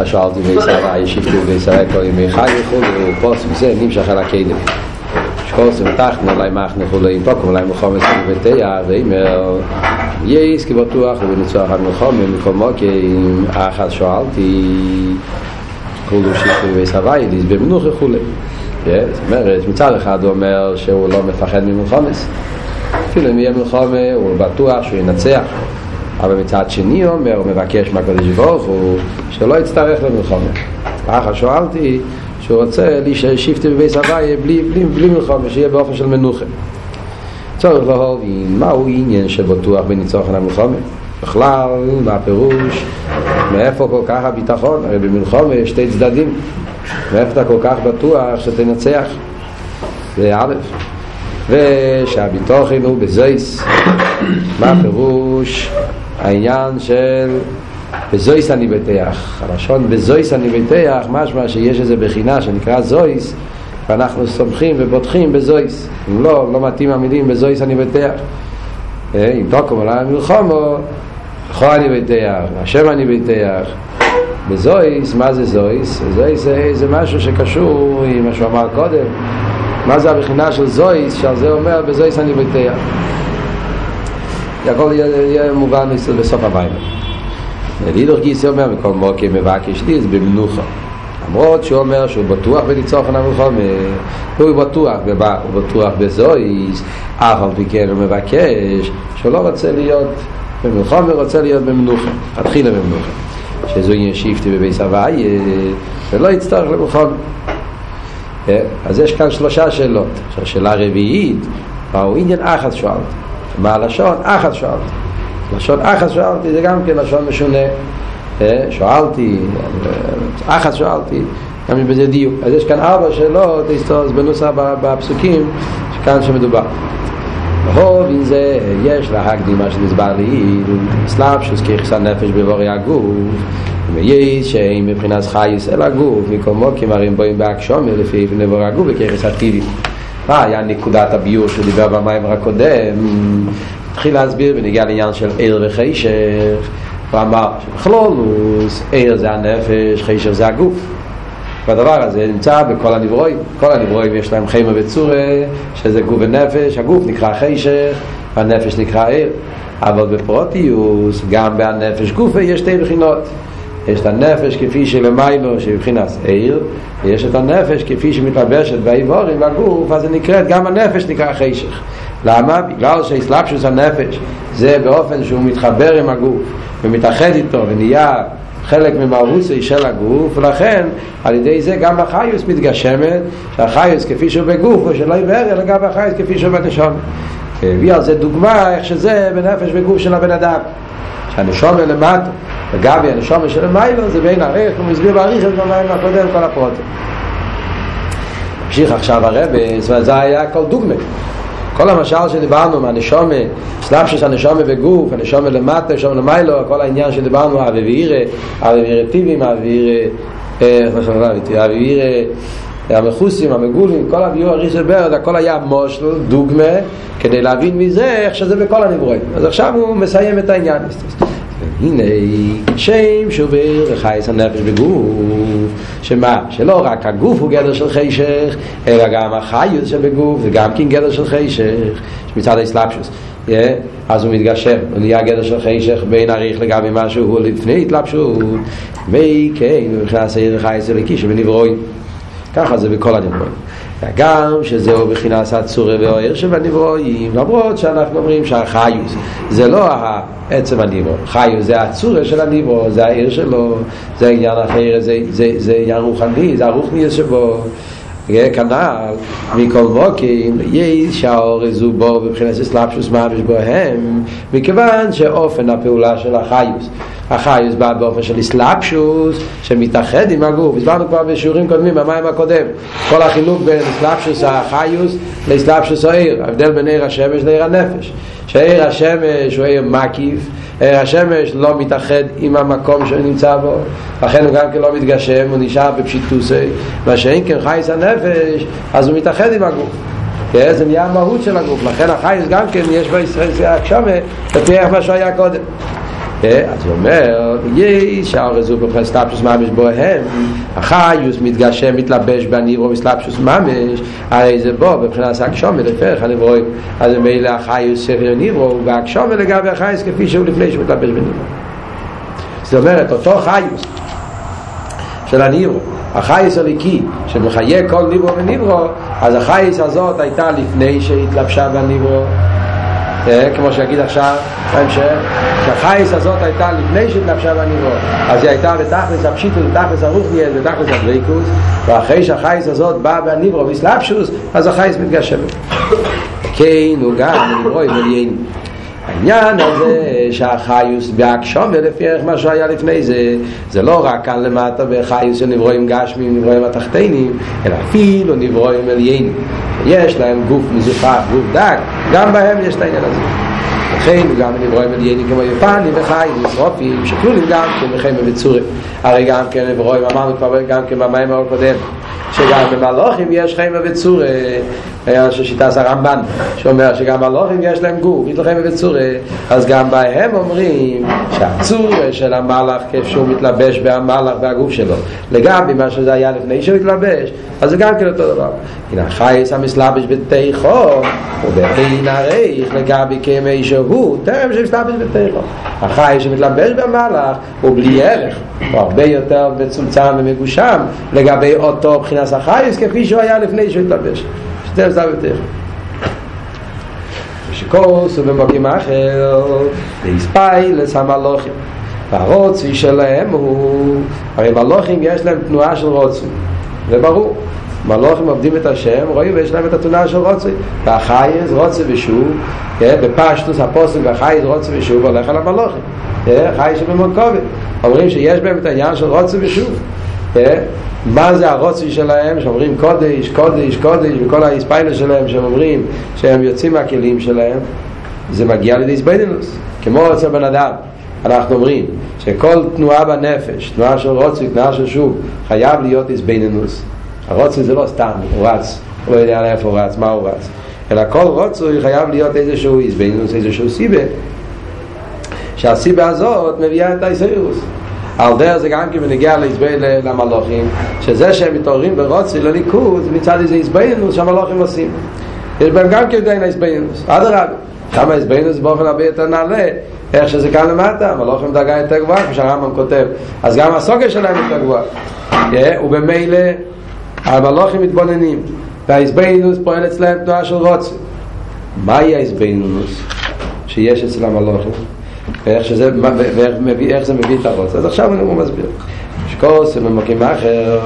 ככה שאלתי בישראל, ישיבתו בישראל כל ימי חי וכו' ופוסם זה נמשך על הקדם שחוסם תחנו אולי מחנו חולי פוקו אולי מוחמס ובתיה ואימר יש כבטוח ובנצוח המלחומים מקומו כי אחת שאלתי כולו שישתו בישראל ידיס במנוח וכו'. זאת אומרת, מצד אחד הוא אומר שהוא לא מפחד ממלחומס, אפילו אם יהיה מלחומה הוא בטוח שהוא ינצח, אבל מצד שני אומר, הוא מבקש מהקדוש ברוך הוא שלא יצטרך למלחומה. אחר שואלתי שהוא רוצה להישפט בבית סבי בלי מלחומה, שיהיה באופן של מנוחה. צורך להבין מהו עניין שבטוח בניצחון המלחומה בכלל, מה הפירוש, מאיפה כל כך הביטחון? הרי במלחומה יש שתי צדדים, מאיפה אתה כל כך בטוח שתנצח? זה א', ושהביטוחים הוא בזויס. מה הפירוש? העניין של בזויס אני בטח, הלשון בזויס אני בטח, משמע שיש איזה בחינה שנקרא זויס ואנחנו סומכים ובוטחים בזויס. אם לא מתאים המילים בזויס אני בטח, אם תוקם עולה מלחומו חו אני בטח, השם אני בטח. בזויס, מה זה זויס? זויס זה משהו שקשור עם מה שהוא אמר קודם, מה זה הבחינה של זויס, שעל זה אומר בזויס אני בטח. הכל יהיה מובן בסוף המים. לידוך גיסי אומר מכל מוקי מבקש ליז במנוחה, למרות שהוא אומר שהוא בטוח בניצחון המלחמה, הוא בטוח בזויס, אך על פי כן הוא מבקש שהוא לא רוצה להיות במלחמה, רוצה להיות במנוחה, התחילה במנוחה שזו ישיבתי בבי סבי ולא יצטרך למלחמה. אז יש כאן שלושה שאלות. השאלה הרביעית, מהו עניין אחת שואלתי, מה הלשון אחת שואלתי? לשון אחת שואלתי זה גם כן לשון משונה, שואלתי, אחת שואלתי, גם אם בזה דיוק. אז יש כאן ארבע שאלות בנוסח בפסוקים שכאן שמדובר. הוב אם זה יש להקדימה שנסבר לי סלאב שזכיחס הנפש בבורי הגוף ויש שאין מבחינת חייס אל הגוף מקומו כמרים בואים בהקשומר לפי אבן לבורי הגוף וכיחס עתידי. מה היה נקודת הביור שדיבר במים רק קודם? התחיל להסביר ונגיע לעניין של עיר וחישך, ואמר שבכלולוס עיר זה הנפש, חישך זה הגוף, והדבר הזה נמצא בכל הנברואים. כל הנברואים יש להם חיימה וצורה שזה גוף ונפש, הגוף נקרא חשך והנפש נקרא עיר. אבל בפרוטיוס גם בנפש גוף יש שתי בחינות, יש את הנפש כפי שלמיילו שבבחינת עיר, ויש את הנפש כפי שמתלבשת באיבורים והגוף, אז זה נקראת גם הנפש נקרא חשך. למה? בגלל שהסלאפשוס הנפש זה באופן שהוא מתחבר עם הגוף ומתאחד איתו ונהיה חלק ממהרוסי של הגוף, ולכן על ידי זה גם החיוס מתגשמת, שהחיוס כפי שהוא בגוף או שלא יבהר, אלא גם החיוס כפי שהוא בנשום. הביא על זה דוגמה איך שזה בנפש וגוף של הבן אדם, שהנשום למטה וגם הנשום של המילה זה בין הריח, הוא מסביר בעריך את המים הקודם כל הפרוטים. המשיך עכשיו הרב, זה היה כל דוגמה, כל המשל שדיברנו מהנשומה, סלב שיש הנשומה בגוף, הנשומה למטה, הנשומה למיילו, כל העניין שדיברנו, אבי ואירה, המחוסים, המגולים, כל הביור הריסל ברד, הכל היה מושל, דוגמה, כדי להבין מזה איך שזה בכל הנברואים. אז עכשיו הוא מסיים את העניין. הנה, שם שובר וחייס הנפש בגוף, שמה? שלא רק הגוף הוא גדר של חשך, אלא גם החיות שבגוף, וגם כן גדר של חשך, שמצד ההתלבשות. אז הוא מתגשם, הוא נהיה גדר של חשך בין עריך לגבי משהו, הוא לפני התלבשות, וכנס עיר חייס אליקי שבנברואים. ככה זה בכל הנברואים. גם שזהו בחינס הצורה והעיר שבנברואים, למרות שאנחנו אומרים שהחיוס זה לא העצם הנברוא, חיוס זה הצורה של הנברוא, זה העיר שלו, זה עניין אחר, זה עניין רוחני, זה הרוחני שבו כנ"ל מכל מוקים יש שהאורז הוא בו בבחינס אסלאפשוס ממש בוהם, מכיוון שאופן הפעולה של החיוס, החיוס בא באופן של אסלאפשוס שמתאחד עם הגוף. הסברנו כבר בשיעורים קודמים במים הקודם כל החילוק בין אסלאפשוס החיוס לאסלאפשוס העיר, ההבדל בין עיר השמש לעיר הנפש, שעיר השמש הוא עיר מקיף, עיר השמש לא מתאחד עם המקום שנמצא בו, לכן הוא גם כן לא מתגשם, הוא נשאר בפשיטוסי, מה שאין כן חייס הנפש אז הוא מתאחד עם הגוף, זה נהיה המהות של הגוף, לכן החייס גם כן יש בו ישראל הקשמה לפי איך מה שהיה קודם. אז הוא אומר ישערזו בפסטפשוס ממש בוהם החיוס מתגשם מתלבש בנירו בסלפשוס ממש הרי זה בו בבחינת הקשום לפרח הנברואים אז מילא החיוס ספר נירו והקשום ולגבי החייס כפי שהוא לפני שהוא מתלבש בנירו. זאת אומרת אותו חיוס של הנירו החייס הליקי שמחיה כל נירו ונירו אז החייס הזאת הייתה לפני שהתלבשה בנירו כמו שיגיד עכשיו בהמשך שהחייס הזאת הייתה לפני שהתלבשה בנירו אז היא הייתה בתכלס הפשיטו בתכלס הרוחניה בתכלס הדליקות ואחרי שהחייס הזאת באה בנירו והסלבשוס אז החייס מתגשם כן וגם נירו וליינו העניין הזה שהחיוס בהקשום ולפי ערך מה שהיה לפני זה זה לא רק כאן למטה בחיוס של נברואים גשמים, נברואים התחתינים אלא אפילו נברואים עליינים יש להם גוף מזופח, גוף דק גם בהם יש את העניין הזה לכן גם נברואים עליינים כמו יפנים וחיים וסרופים שכלולים גם כמחיים ובצורים הרי גם כן נברואים אמרנו כבר גם כממיים העול קודם שגם במלוכים יש חיים ובצורה היה ששיטה של הרמב"ן שאומר שגם במלוכים יש להם גוף יש להם בצורה אז גם בהם אומרים שהצורה של המלך כשהוא מתלבש במלך והגוף שלו לגבי מה שזה היה לפני שהוא התלבש אז זה גם כן אותו דבר הנה החייס המסלבש בתיכו ובעין הרייך לגבי כמי שהוא טרם שמסלבש בתיכו החייס שמתלבש במלך הוא בלי ערך הוא הרבה יותר מצומצם ומגושם לגבי אותו בחינה החייס כפי שהוא היה לפני שהוא התלבש שתרם זו יותר ושקוס ובמוקים אחר להספי לסם הלוחים והרוצוי שלהם הוא הרי מלוחים יש להם תנועה של רוצוי זה ברור מלוחים עובדים את השם רואים ויש להם את התנועה של רוצוי והחייס רוצוי ושוב בפשטוס הפוסק והחייס רוצוי ושוב הולך על המלוחים חייס שבמות כובד אומרים שיש בהם את העניין של רוצוי ושוב מה זה הרוצוי שלהם שאומרים קודש, קודש, קודש וכל ההספיילוס שלהם שאומרים שהם יוצאים מהכלים שלהם זה מגיע לידי הספיילוס כמו אצל בן אדם אנחנו אומרים שכל תנועה בנפש תנועה של רוצוי, תנועה של שוב חייב להיות הספיילוס הרוצוי זה לא סתם, הוא רץ הוא לא יודע איפה הוא רץ, מה הוא רץ אלא כל רוצוי חייב להיות איזשהו הספיילוס איזשהו סיבה שהסיבה הזאת מביאה את ההספיילוס על דרך זה גם כמנגיע להסביר למלוכים שזה שהם מתעוררים ברוצי לליכוד מצד איזה הסבירנוס שהמלוכים עושים יש בהם גם כמדיין ההסבירנוס עד הרב כמה הסבירנוס באופן הרבה יותר נעלה איך שזה כאן למטה המלוכים דרגה יותר גבוהה כמו שהרמב"ם כותב אז גם הסוגה שלהם יותר גבוהה ובמילא המלוכים מתבוננים וההסבירנוס פועל אצלהם תנועה של רוצי מהי ההסבירנוס שיש אצל המלוכים ואיך זה מביא את הרוץ אז עכשיו הוא מסביר שקוס וממוקים אחר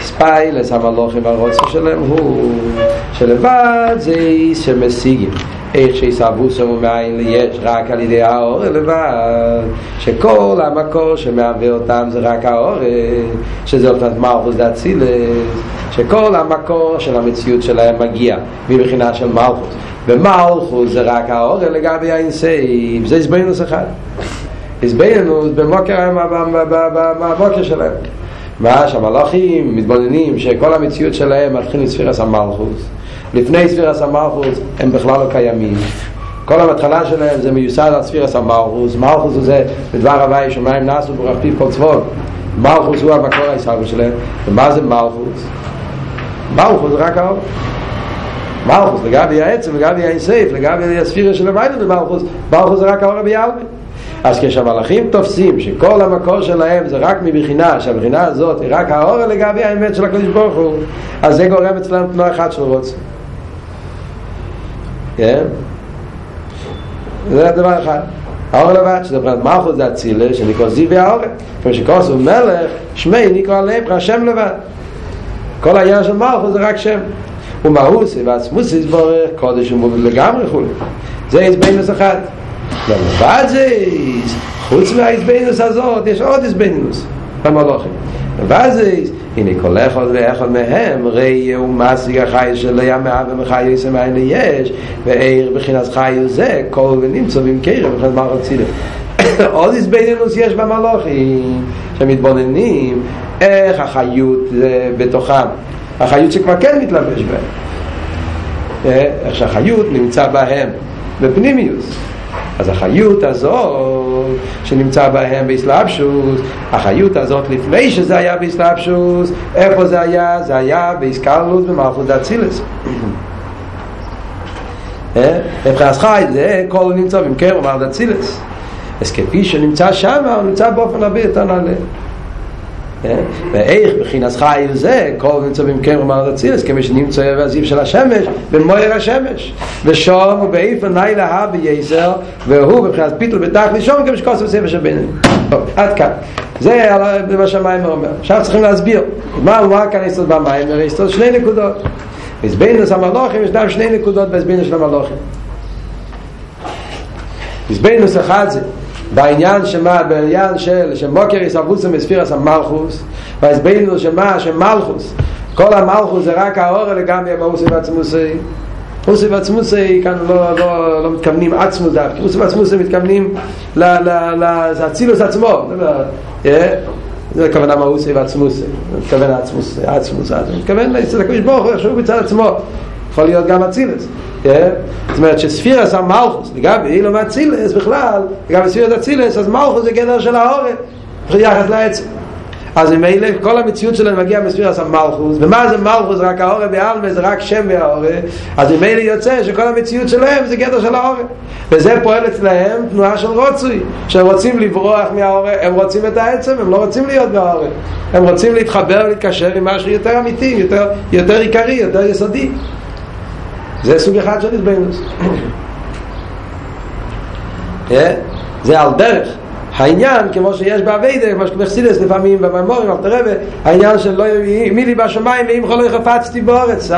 ספיילס המלוכים הרוץ שלהם הוא שלבד זה שמשיגים איך שיסעבו סמו מעין ליש רק על ידי האור לבד שכל המקור שמעווה אותם זה רק האור שזה אותם מלכוס דאצילס שכל המקור של המציאות שלהם מגיע מבחינה של מלכוס ומלכוס זה רק האור לגבי האינסיים זה הסבינוס אחד הסבינוס במוקר שלהם מה שהמלאכים מתבוננים שכל המציאות שלהם מתחיל מספירס המלכוס לפני ספירס המלכוס הם בכלל לא קיימים כל המתחלה שלהם זה מיוסד על ספירס המלכוס מלכוס הוא זה בדבר הווי שמיים נעשו ברחתיב כל צבוד מלכוס הוא המקור הישרו שלהם ומה זה מלכוס? מלכוס זה רק האור מלכוס לגבי העצם, לגבי האינסייף, לגבי הספירה של המיילה במלכוס מלכוס זה רק האור ביאלמי אז כשהמלאכים תופסים שכל המקור שלהם זה רק מבחינה, שהבחינה הזאת היא רק האור לגבי האמת של הקדוש ברוך הוא אז זה גורם אצלם תנועה אחת של רוצים כן? זה הדבר אחד האור לבד, שזה פרט מלכוס זה הצילה שנקרא זיווי האור כמו שקורס הוא מלך, שמי נקרא לב, השם לבד כל העניין של מלכוס זה רק שם ומהוס ועצמוס יסבורך קודש ומוביל לגמרי חולה זה הסבינוס אחד לבד זה חוץ מההסבינוס הזאת יש עוד הסבינוס במלוכים לבד זה הנה כל אחד ואחד מהם ראי ומסיג החי שלו ימה ומחי יסם אין יש ואיר בחינס חי זה כל ונמצבים קרם אחד מה רצילה עוד הסבינוס יש במלוכים שמתבוננים איך החיות בתוכם החיות שכבר כן מתלבש בהם איך שהחיות נמצא בהם בפנימיוס אז החיות הזאת שנמצא בהם באסלאפשוס, החיות הזאת לפני שזה היה באסלאפשוס, איפה זה היה? זה היה באסקלות במערכות דאצילס. מבחינת חי, זה כל נמצא במקר במערכות דאצילס. אז כפי שנמצא שם, הוא נמצא באופן הרבה יותר נעלה. ואיך בחינס חי זה כל נמצא במקר ומערד הצילס כמי שנמצא בזיו של השמש במויר השמש ושום ובאיפה נאילה ה בייסר והוא בבחינת פיתול בתח לשום כמי שקוסם סבא שבינים. טוב, עד כאן זה מה שהמיימר אומר. עכשיו צריכים להסביר מה כאן היסוד במיימר. היסוד שני נקודות בזבינוס המלוכים, יש דם שני נקודות בזבינוס של המלוכים. בזבינוס אחד זה בעניין שמה, בעניין של שמוקר יסבוס ומספירס המלכוס, והסבילנו שמה, שמלכוס כל המלכוס זה רק האור לגמי באוסי ועצמוסי. אוסי ועצמוסי כאן לא מתכוונים עצמו דווקא, אוסי ועצמוסי מתכוונים לצילוס עצמו, זה הכוונה מהאוסי ועצמוסי, מתכוון לעצמוסי, מתכוון להקדוש ברוך הוא שהוא בצד עצמו, יכול להיות גם אצילס. זאת אומרת שספירס המלכוס לגבי היא לא מאצילס בכלל, לגבי ספירס אצילס, אז מלכוס זה גדר של האורך יחס לעצם. אז אם אלה כל המציאות שלנו מגיע מספירס המלכוס, ומה זה מלכוס? רק האורך בעלמא, זה רק שם והאורך. אז אם אלה יוצא שכל המציאות שלהם זה גדר של האורך, וזה פועל אצלהם תנועה של רוצוי, שהם רוצים לברוח מהאורך, הם רוצים את העצם, הם לא רוצים להיות באורך, הם רוצים להתחבר ולהתקשר עם משהו יותר אמיתי, יותר עיקרי, יותר יסודי. זה סוג אחד של הסבינוס. זה על דרך העניין, כמו שיש בעבודה, כמו שבחסידות לפעמים במאמרים, העניין של מי לי בשמיים ואם לא חפצתי בארץ,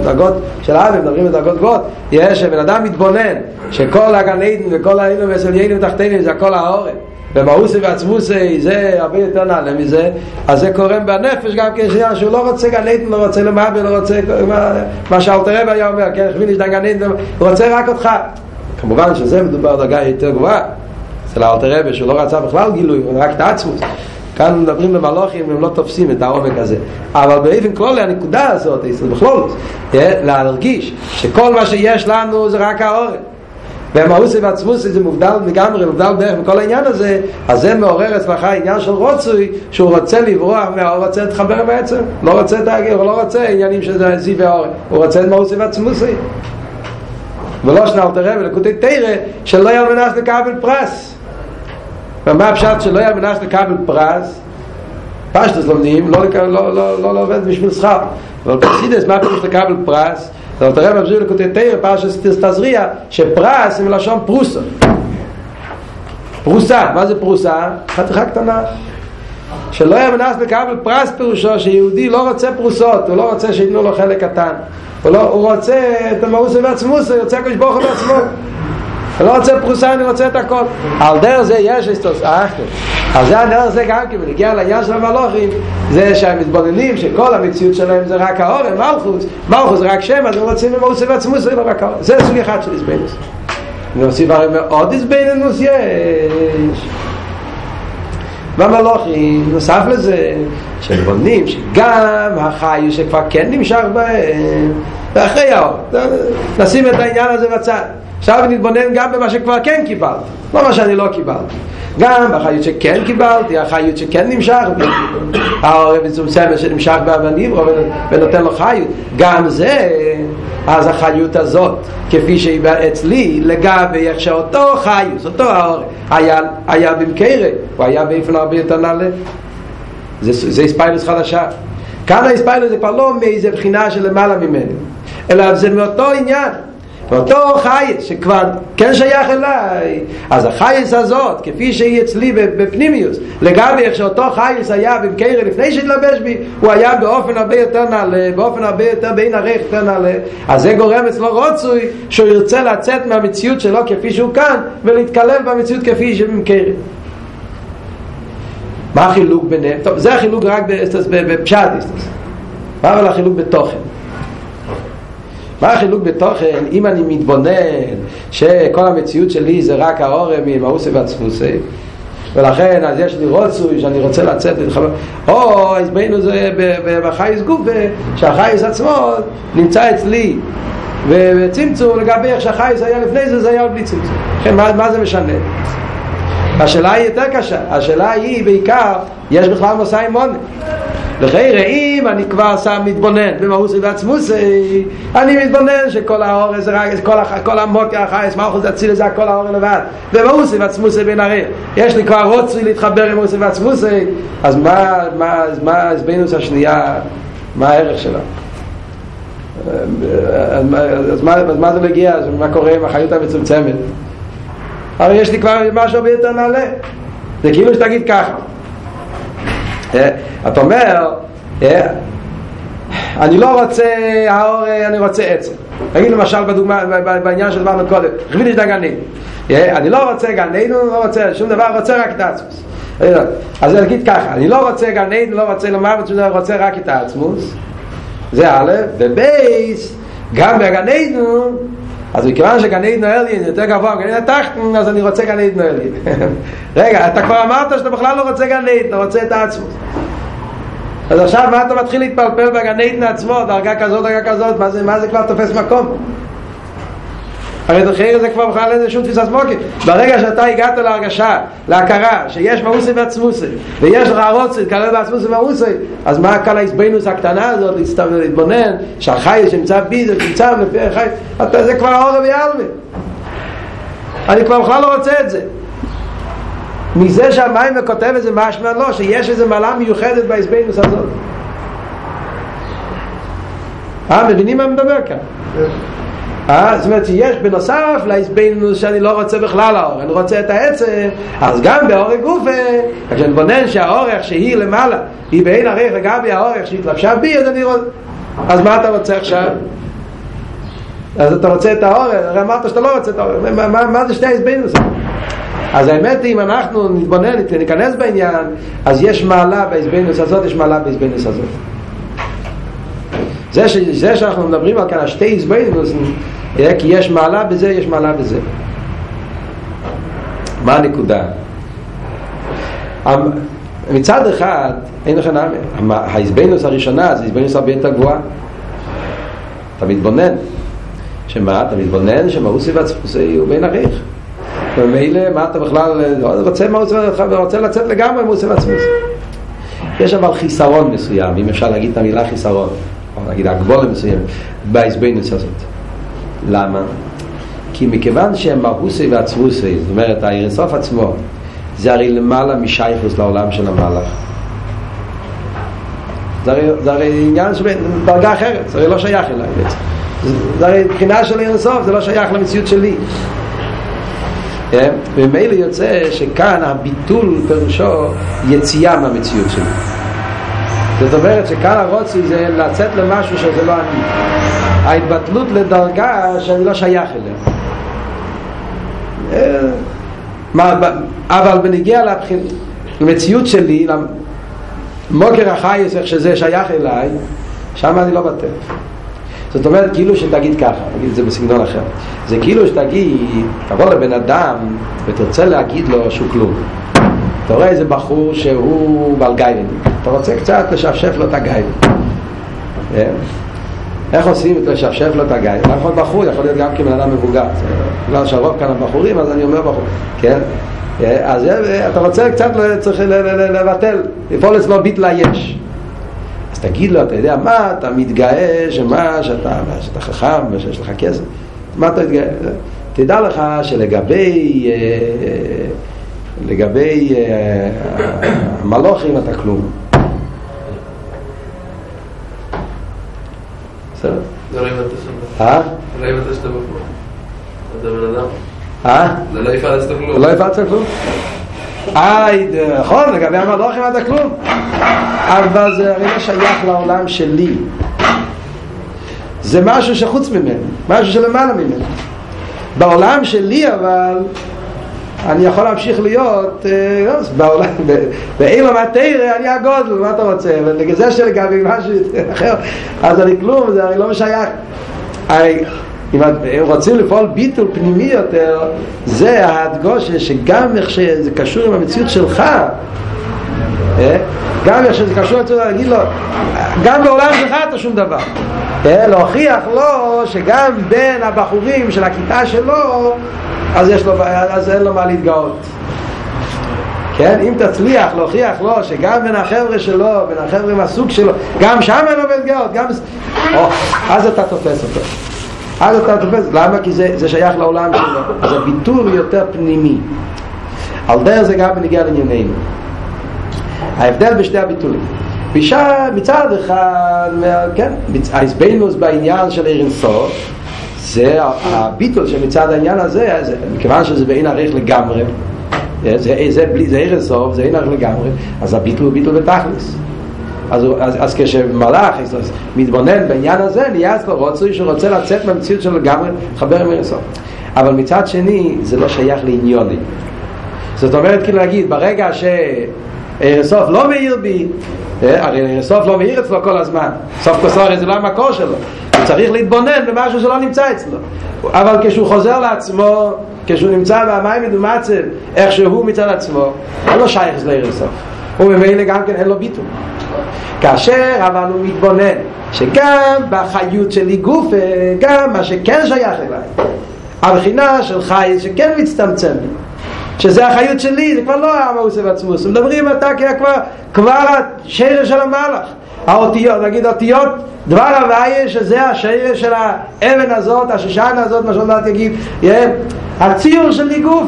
בדרגות של אבא, מדברים בדרגות גבוהות, שבן אדם מתבונן שכל הגן עדן וכל העילום וסוליינים ותחתינים זה הכל האורן, ומאוסי ועצמוסי זה הרבה יותר נעלה מזה. אז זה קורם בנפש גם כשאלה שהוא לא רוצה גן עדן, לא רוצה למעבר, לא רוצה מה שאלתר רבי היה אומר, כן, חביל יש דן גן עדן, הוא רוצה רק אותך. כמובן שזה מדובר דרגה יותר גבוהה אצל אלתר רבי, שהוא לא רצה בכלל גילוי, רק את העצמוס. כאן מדברים למלוכים והם לא תופסים את העומק הזה, אבל באופן כללי הנקודה הזאת בכללות, להרגיש שכל מה שיש לנו זה רק האורן, והמאוסי ועצמוסי זה מובדל לגמרי, מובדל דרך מכל העניין הזה. אז זה מעורר אצלך עניין של רוצוי, שהוא רוצה לברוח, הוא רוצה להתחבר בעצם, לא רוצה תאגר, הוא לא רוצה עניינים שזה זי והאורי, הוא רוצה את מאוסי ועצמוסי. ולא שנאלתרם ולקוטי תירה שלא יהיה מנס לקבל פרס. ומה הפשט שלא יהיה מנס לקבל פרס? פשטס לומדים, לא עובד בשביל שכר, אבל פרסידס, מה פשוט לקבל פרס? אז אתה רואה מבזיר לקוטי תאיר פרשס תזריע, שפרס עם לשון פרוסה. פרוסה, מה זה פרוסה? חתיכה קטנה. שלא ימנס לקבל פרס פירושו שיהודי לא רוצה פרוסות, הוא לא רוצה שיתנו לו חלק קטן, הוא רוצה את המאוסי ועצמוס, הוא רוצה הקדוש ברוך הוא בעצמו, הוא לא רוצה פרוסה, אני רוצה את הכל. על דרך זה יש אסתוס אחר. על זה הדרך זה גם כי מנגיע לעניין של המלוכים, זה שהם מתבוננים שכל המציאות שלהם זה רק האור, מלכוס, מלכוס זה רק שם, אז הם רוצים למאוסי ועצמוס, זה לא רק האור. זה סוג אחד של הסבינוס. נוסיף הרי מאוד הסבינוס יש והמלוכים, נוסף לזה שבונים שגם החי שכבר כן נמשך בהם ואחרי האור, נשים את העניין הזה בצד. עכשיו נתבונן גם במה שכבר כן קיבלתי, לא מה שאני לא קיבלתי, גם בחיות שכן קיבלתי, החיות שכן נמשך, האור מצומצם שנמשך באבנים ונותן לו חיות, גם זה. אז החיות הזאת כפי שהיא אצלי לגבי איך שאותו חיות, אותו האור היה במקרה, הוא היה באיפן הרבה יותר נעלה. זה הספיילוס חדשה. כאן הספיילוס זה כבר לא מאיזה בחינה של למעלה ממני, אלא זה מאותו עניין, אותו חייס שכבר כן שייך אליי. אז החייס הזאת כפי שהיא אצלי בפנימיוס לגבי איך שאותו חייס היה במקרה לפני שהתלבש בי, הוא היה באופן הרבה יותר נעלה, באופן הרבה יותר בין הרך יותר נעלה. אז זה גורם אצלו רוצוי שהוא ירצה לצאת מהמציאות שלו כפי שהוא כאן ולהתקלב במציאות כפי שבמקרה. מה החילוק ביניהם? טוב, זה החילוק רק בפשט. מה אבל החילוק בתוכן? מה החילוק בתוכן? אם אני מתבונן שכל המציאות שלי זה רק האורם ממאוסי ועצמוסי, ולכן אז יש לי רוצוי שאני רוצה לצאת ולחבר, או הסבנו זה בחייס גופה, שהחייס עצמו נמצא אצלי וצמצום לגבי איך שהחייס היה לפני זה, זה היה בלי צמצום. כן, מה זה משנה? השאלה היא יותר קשה. השאלה היא בעיקר, יש בכלל מושא עם עונן. לכן אם אני כבר שם מתבונן במהוסי ועצמוסי, אני מתבונן שכל האור זה רק, כל המוקר החייס, מה אוכל תציל לזה, כל האור לבד. ומהוסי ועצמוסי בין הרי. יש לי כבר רוצה להתחבר עם מהוסי ועצמוסי, אז מה הסבינוס השנייה, מה הערך שלה? אז מה זה מגיע? מה קורה עם החיות המצומצמת? אבל יש לי כבר משהו ביותר נעלה, זה כאילו שתגיד ככה. אתה אומר, אני לא רוצה האור, אני רוצה עצם. תגיד למשל בדוגמה, בעניין שדברנו קודם, חבילי את הגנים. אני לא רוצה גנים, לא רוצה שום דבר, רוצה רק את העצמוס. אז אני אגיד ככה, אני לא רוצה גנים, לא רוצה למוות, אני רוצה רק את העצמוס. זה א', ובייס, גם בגנינו, אז מכיוון שגנינו אליין יותר גבוה, גנינו תחתן, אז אני רוצה גנינו אליין. רגע, אתה כבר אמרת שאתה בכלל לא רוצה גנינו, אתה רוצה את העצמות. אז עכשיו מה אתה מתחיל להתפלפל בגנינו עצמו, דרגה כזאת, דרגה כזאת, מה זה כבר תופס מקום? הרי דחיר זה כבר בכלל איזשהו תפיסה סמוקית. ברגע שאתה הגעת להרגשה, להכרה, שיש מהוסי ועצמוסי, ויש לך הרוצי, תקלל בעצמוסי ומהוסי, אז מה קל ההסבינוס הקטנה הזאת להתבונן, שהחייס שנמצא בי, זה נמצא לפי החייס, זה כבר האור ויאלמי. אני כבר בכלל לא רוצה את זה. מזה שהמים וכותב איזה משמע לא, שיש איזה מעלה מיוחדת בהסבינוס הזאת. מבינים מה מדבר כאן? זאת אומרת שיש בנוסף להסבינוס שאני לא רוצה בכלל האור, אני רוצה את העצם. אז גם באורך גופה, כשנבונן שהאורך שהיא למעלה היא בעין הריך לגבי האורך שהתלבשה בי, אז אני רוצה. אז מה אתה רוצה עכשיו? אז אתה רוצה את האורך, הרי אמרת שאתה לא רוצה את האורך. מה זה שתי הסבינוס? אז האמת היא, אם אנחנו נתבונן, ניכנס בעניין, אז יש מעלה בהסבינוס הזאת, יש מעלה בהסבינוס הזאת. זה שאנחנו מדברים על כאן השתי הסבינוס, כי יש מעלה בזה, יש מעלה בזה. מה הנקודה? מצד אחד, אין לכם נאמר, ההסבינוס הראשונה זה הסבינוס הרבה יותר גבוהה. אתה מתבונן. שמה? אתה מתבונן שמהוסי ועצמוסי הוא בין הריך. ומילא, מה אתה בכלל רוצה לצאת לגמרי מהוסי ועצמוסי? יש אבל חיסרון מסוים, אם אפשר להגיד את המילה חיסרון. או נגיד הגבולה מסוימת בהסבינוס הזאת. למה? כי מכיוון שהמהוסי והצרוסי, זאת אומרת העיר סוף עצמו, זה הרי למעלה משייכוס לעולם של המהלך. זה הרי עניין של דרגה אחרת, זה הרי לא שייך אליי בעצם. זה הרי בחינה של העיר סוף, זה לא שייך למציאות שלי. וממילא יוצא שכאן הביטול פירושו יציאה מהמציאות שלי. זאת אומרת שכאן הרוצי זה לצאת למשהו שזה לא אני. ההתבטלות לדרגה שאני לא שייך אליה. אבל בנגיע לבחין, למציאות שלי, למוקר החייס, איך שזה שייך אליי, שם אני לא בטל. זאת אומרת, כאילו שתגיד ככה, תגיד את זה בסגנון אחר. זה כאילו שתגיד, תבוא לבן אדם ותרצה להגיד לו שהוא כלום. אתה רואה איזה בחור שהוא בעל גיילים, אתה רוצה קצת לשפשף לו את הגיילים. איך עושים את לשפשף לו את הגיילים? נכון, בחור יכול להיות גם כמל אדם מבוגר, בגלל שרוב כאן הבחורים, אז אני אומר בחור, כן? אז אתה רוצה קצת לבטל, לפעול אצלו ביטלה יש. אז תגיד לו, אתה יודע מה, אתה מתגאה שמה, שאתה חכם, שיש לך כסף, מה אתה מתגאה? תדע לך שלגבי... לגבי המלוכים אתה כלום. בסדר? זה לא יפעלת שאתה. לא יפעלת שאתה בפור. אתה בן אדם. זה לא יפעלת שאתה כלום. לא יפעלת שאתה כלום? נכון, לגבי המלוכים אתה כלום. אבל זה הרי לא שייך לעולם שלי. זה משהו שחוץ ממנו. משהו שלמעלה ממנו. בעולם שלי אבל... אני יכול להמשיך להיות, בעולם, ואילו מה תראה, אני הגודל, מה אתה רוצה? ולגזר שלגבי משהו אחר, אז אני כלום, זה הרי לא משייך. אם רוצים לפעול ביטול פנימי יותר, זה ההדגושה שגם כשזה קשור עם המציאות שלך, גם איך שזה קשור לצורה, להגיד לו, גם בעולם שלך אתה שום דבר. להוכיח לו שגם בין הבחורים של הכיתה שלו, אז אין לו מה להתגאות. כן? אם תצליח להוכיח לו שגם בין החבר'ה שלו, בין החבר'ה מהסוג שלו, גם שם אין לו מתגאות, גם... אז אתה תופס אותו. אז אתה תופס, למה? כי זה שייך לעולם שלו. אז הביטור יותר פנימי. על דרך זה גם בנגיע לענייננו. ההבדל בשתי הביטולים. מצד אחד, כן, ההסבינוס בעניין של עיר אינסוף, זה הביטול שמצד העניין הזה, מכיוון שזה בעין ערך לגמרי, זה עיר אינסוף, זה עין ערך לגמרי, אז הביטול הוא ביטול בתכלס. אז כשמלאך מתבונן בעניין הזה, נהיה אצלו רוצוי שרוצה לצאת מהמציאות של לגמרי, חבר עם עיר אינסוף. אבל מצד שני, זה לא שייך לעניוני. זאת אומרת, כאילו להגיד, ברגע שהרסוף לא מאיר בי, הרי הרסוף לא מאיר אצלו כל הזמן, סוף כוסו הרי זה לא המקור שלו, הוא צריך להתבונן במשהו שלא נמצא אצלו, אבל כשהוא חוזר לעצמו, כשהוא נמצא מהמים מדומצב, איך שהוא מצד עצמו, הוא לא שייך אצלו הרסוף, וממילא גם כן אין לו ביטום. כאשר אבל הוא מתבונן, שגם בחיות שלי גוף, גם מה שכן שייך אליי, הבחינה של חי שכן מצטמצם לי, שזה החיות שלי, זה כבר לא המאוס ועצמוס, מדברים אתה כבר השרש של המלאך, האותיות, נגיד אותיות דבר הוויה, שזה השרש של האבן הזאת, השושן הזאת, מה שאתה תגיד, הציור שלי גוף,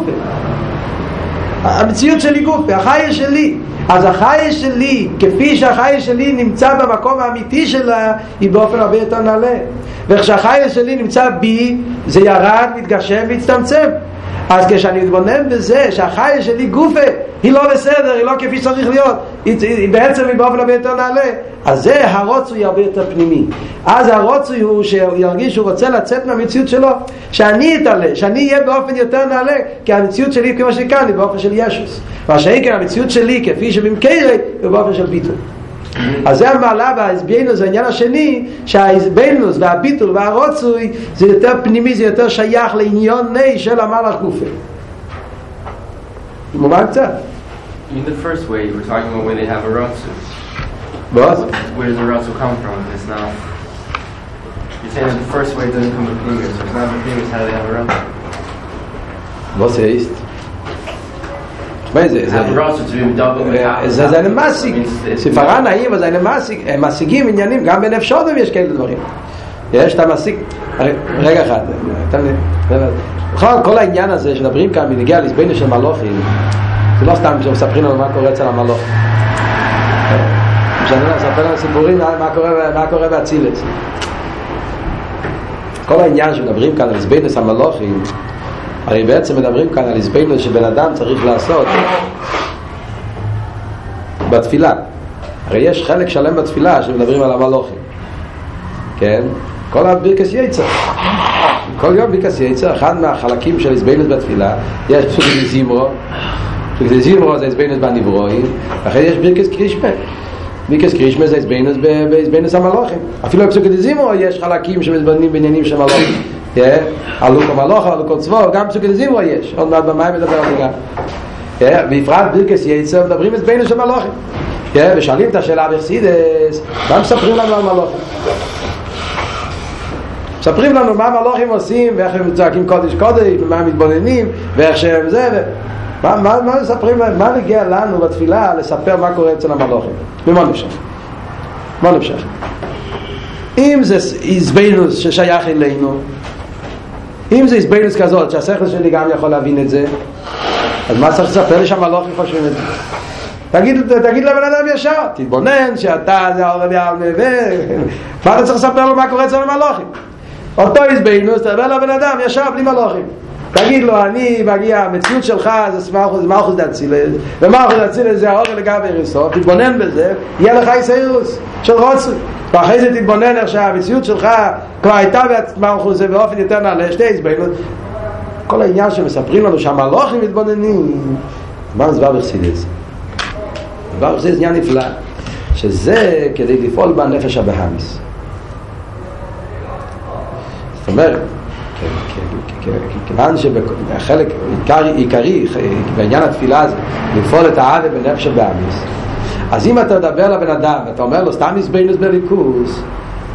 המציאות שלי גוף, החיה שלי. אז החיה שלי, כפי שהחיה שלי נמצא במקום האמיתי שלה, היא באופן הרבה יותר נעלה, וכשהחיה שלי נמצא בי, זה ירד, מתגשם והצטמצם. אז כשאני מתבונן בזה שהחיה שלי גופה היא לא בסדר, היא לא כפי שצריך להיות, היא בעצם היא באופן הרבה יותר נעלה, אז זה הרוצוי הרבה יותר פנימי. אז הרוצוי הוא שירגיש שהוא רוצה לצאת מהמציאות שלו, שאני אתעלה, שאני אהיה באופן יותר נעלה, כי המציאות שלי כמו שכאן היא באופן של ישוס, והשאיקר המציאות שלי כפי שבמקרה היא באופן של ביטול. אז זה המעלה וההסביינוס, העניין השני, שההסביינוס והביטול והרוצוי זה יותר פנימי, זה יותר שייך לעניוני של המלאך גופה. מובן קצת? In the first way, you were talking about where they have a rotsu. What? Where does the rotsu come from? It's not... You're saying that the first way doesn't come from Pnigus. If it's not from Pnigus, how do they have a rotsu? What is it? זה נמסיק ספרן האם, אז הם משיגים עניינים, גם בנפש אדם יש כאלה דברים, יש אתה משיג רגע אחד, כל העניין הזה שדברים כאן בנגיע לסבינו של מלוכים, זה לא סתם שמספרים לנו מה קורה אצל המלוך, מספרים לנו סיפורים מה קורה באצילס. כל העניין שמדברים כאן על סבינו של המלוכים, הרי בעצם מדברים כאן על הסבינוס שבן אדם צריך לעשות בתפילה. הרי יש חלק שלם בתפילה שמדברים על המלוכים, כן? כל הברכת יצר, כל יום ברכת יצר, אחד מהחלקים של הסבינוס בתפילה, יש פסוק זמרו, פסוק זמרו זה הסבינוס בנברואים, אחרי יש ברכת קרישמה, ברכת קרישמה זה הסבינוס המלוכים. אפילו בפסוק זמרו יש חלקים שמדברים בעניינים של מלוכים, הלוקו מלוכה, הלוקו צבו, גם פסוק זמרו יש, עוד מעט במים מדבר על זה גם. בפרט ברכס יצר מדברים את בינו של מלוכים, ושואלים את השאלה בחסידס, מה מספרים לנו על מלוכים? מספרים לנו מה מלוכים עושים, ואיך הם צועקים קודש קודש, ומה הם מתבוננים, ואיך שהם זה, מה מספרים, מה נגיע לנו בתפילה לספר מה קורה אצל המלוכים? ומה נמשך? מה נמשך? אם זה הסבינוס ששייך אלינו, אם זה הסבינוס כזאת שהשכל שלי גם יכול להבין את זה, אז מה צריך לספר לי שהמלוכים חושבים את זה? תגיד לבן אדם ישר, תתבונן שאתה זה הרבה מה אתה צריך לספר לו מה קורה אצל המלוכים? אותו הסבינוס תדבר לבן אדם ישר בלי מלוכים, תגיד לו אני מגיע, המציאות שלך זה מלכות דאצילס, ומלכות דאצילס זה האור לגבי אינסוף, תתבונן בזה, יהיה לך איסאירוס של רוצוי, ואחרי זה תתבונן איך שהמציאות שלך כבר הייתה מלכות זה באופן יותר נעלה, שתי הסבינוס. כל העניין שמספרים לנו שהמלוכים מתבוננים, מה זה דבר בחסידות? דבר בחסידות זה עניין נפלא, שזה כדי לפעול בנפש הבאמיס. זאת אומרת, כיוון שבחלק עיקרי בעניין התפילה הזה לפעול את העבד בנפש הבאמיס, אז אם אתה מדבר לבן אדם ואתה אומר לו סתם יסבלוס בליכוס,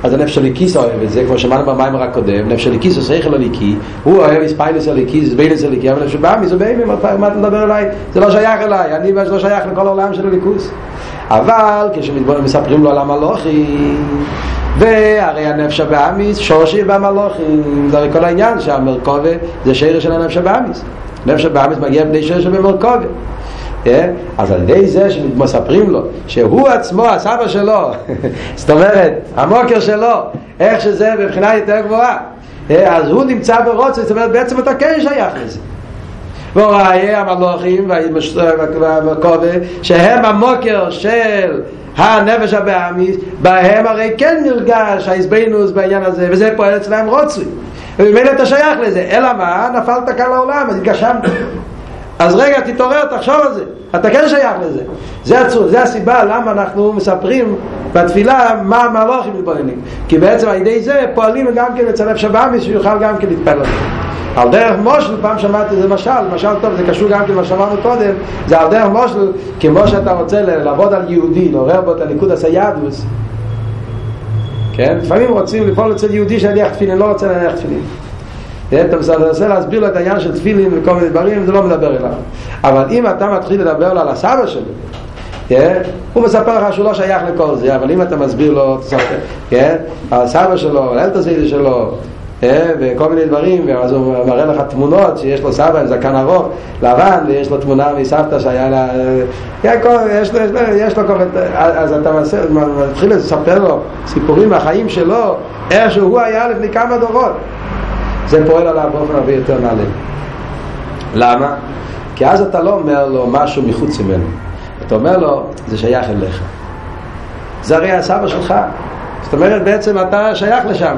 אז הנפש הליקיס אוהב את זה, כמו שמענו במים רק קודם, נפש הליקיס הוא שכל הליקי, הוא אוהב יספיילוס הליקיס, יסביילוס הליקי, אבל נפש באמיס הוא באמים, מה אתה מדבר אליי? זה לא שייך אליי, אני לא שייך לכל העולם של הליקיס. אבל כשמתבונן מספרים לו על המלוכים, והרי הנפש באמיס שורשי במלוכים, זה הרי כל העניין שהמרכובה זה שרש של הנפש באמיס. נפש באמיס מגיע בני שרש במרכובה. אז על ידי זה שמספרים לו שהוא עצמו, הסבא שלו, זאת אומרת, המוקר שלו, איך שזה בבחינה יותר גבוהה, אז הוא נמצא ברוצה, זאת אומרת, בעצם אתה כן שייך לזה. וראי המלוכים והמרכובה שהם המוקר של הנפש הבאמיס, בהם הרי כן נרגש ההסבינוס בעניין הזה, וזה פועל אצלם רוצוי, ובמילה אתה שייך לזה. אלא מה? נפלת כאן לעולם, אז התגשמת. אז רגע, תתעורר, תחשוב על זה, אתה כן שייך לזה. זה הסיבה למה אנחנו מספרים בתפילה מה המלוכים מתבוננים, כי בעצם על ידי זה פועלים גם כן לצלף שבאמיס שיוכל גם כן להתפעל על זה. על דרך מושל, פעם שמעתי איזה משל טוב, זה קשור גם כמה שמענו קודם, זה על דרך מושל, כמו שאתה רוצה לעבוד על יהודי, לעורר בו את הניקוד הסיידוס, כן? לפעמים רוצים לפעול אצל יהודי שהניח תפילין, לא רוצה להניח תפילין. אתה מנסה להסביר לו את העניין של תפילין וכל מיני דברים, זה לא מדבר אליו. אבל אם אתה מתחיל לדבר לו על הסבא שלו, הוא מספר לך שהוא לא שייך לכל זה, אבל אם אתה מסביר לו על הסבא שלו, על אלתסיידי שלו וכל מיני דברים, אז הוא מראה לך תמונות שיש לו סבא עם זקן ארוך לבן, ויש לו תמונה מסבתא שהיה לה, יש לו כל מיני, אז אתה מתחיל לספר לו סיפורים מהחיים שלו, איך שהוא היה לפני כמה דורות. זה פועל עליו באופן הרבה יותר נעלה. למה? כי אז אתה לא אומר לו משהו מחוץ ממנו, אתה אומר לו זה שייך אליך, זה הרי הסבא שלך, זאת אומרת בעצם אתה שייך לשם.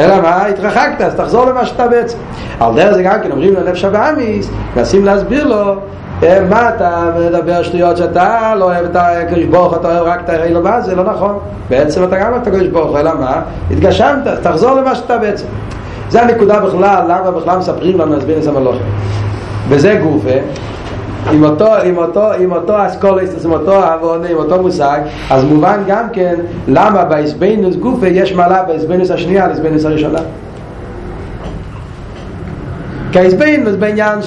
אלא מה? התרחקת, אז תחזור למה שאתה בעצם. על דרך זה גם כן אומרים לנפש הבאמיס, נסים להסביר לו מה אתה מדבר שטויות, שאתה לא אוהב את הקדוש ברוך הוא, אתה אוהב רק את האלוהים, זה לא נכון, בעצם אתה גם אוהב את הקדוש ברוך הוא. אלא מה? התגשמת, תחזור למה שאתה בעצם. זה הנקודה בכלל, למה בכלל מספרים לנו להסביר את המלוכים. וזה גופה, עם אותו אסכולס, עם אותו עבונה, עם אותו מושג, אז מובן גם כן למה בהסבינוס גופה יש מעלה בהסבינוס השנייה על הסבינוס הראשונה. כי ההסבינוס בעניין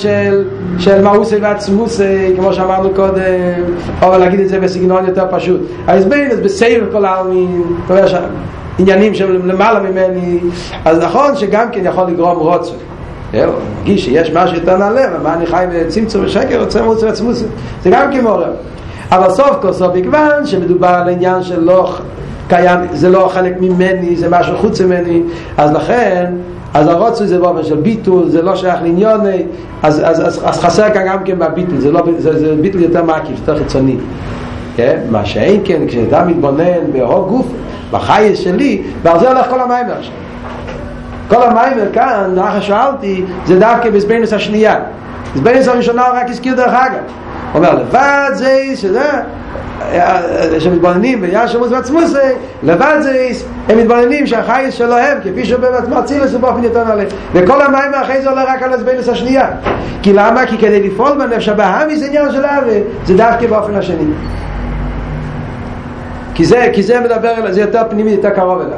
של מהוסי ועצמוסי, כמו שאמרנו קודם, או להגיד את זה בסגנון יותר פשוט, ההסבינוס בסבב כל העלמין, אתה יודע שם עניינים שהם למעלה ממני, אז נכון שגם כן יכול לגרום רוצוי. מגיש שיש משהו יותר נעלה, ומה אני חי בצמצום ושקר, רוצה מוצא ועצמוס, זה גם כן מעורר. אבל סוף כל סוף, בגוון שמדובר על עניין של לא קיים, זה לא חלק ממני, זה משהו חוץ ממני, אז לכן, אז הרוצוי זה באופן של ביטול, זה לא שייך לעניוני, אז חסר כאן גם כן מהביטול, זה ביטול יותר מעקיף, יותר חיצוני. מה שאין כן, כשאתה מתבונן בהור גוף, בחייס שלי, ועל זה הולך כל המיימר עכשיו. כל המיימר כאן, אחרי שאלתי, זה דווקא בזבנוס השנייה. בזבנוס הראשונה הוא רק הזכיר דרך אגב. הוא אומר, לבד זה, שמתבוננים בעניין של מוז ועצמוס, לבד זה, הם מתבוננים שהחייס שלו הם, כפי שהוא בעצמציל לסופו פניתון עליהם. וכל המיימר אחרי זה הולך רק על הזבנוס השנייה. כי למה? כי כדי לפעול בנפש הבאמי זה עניין של אהבה, זה דווקא באופן השני. כי זה מדבר אליו, זה יותר פנימי, יותר קרוב אליו,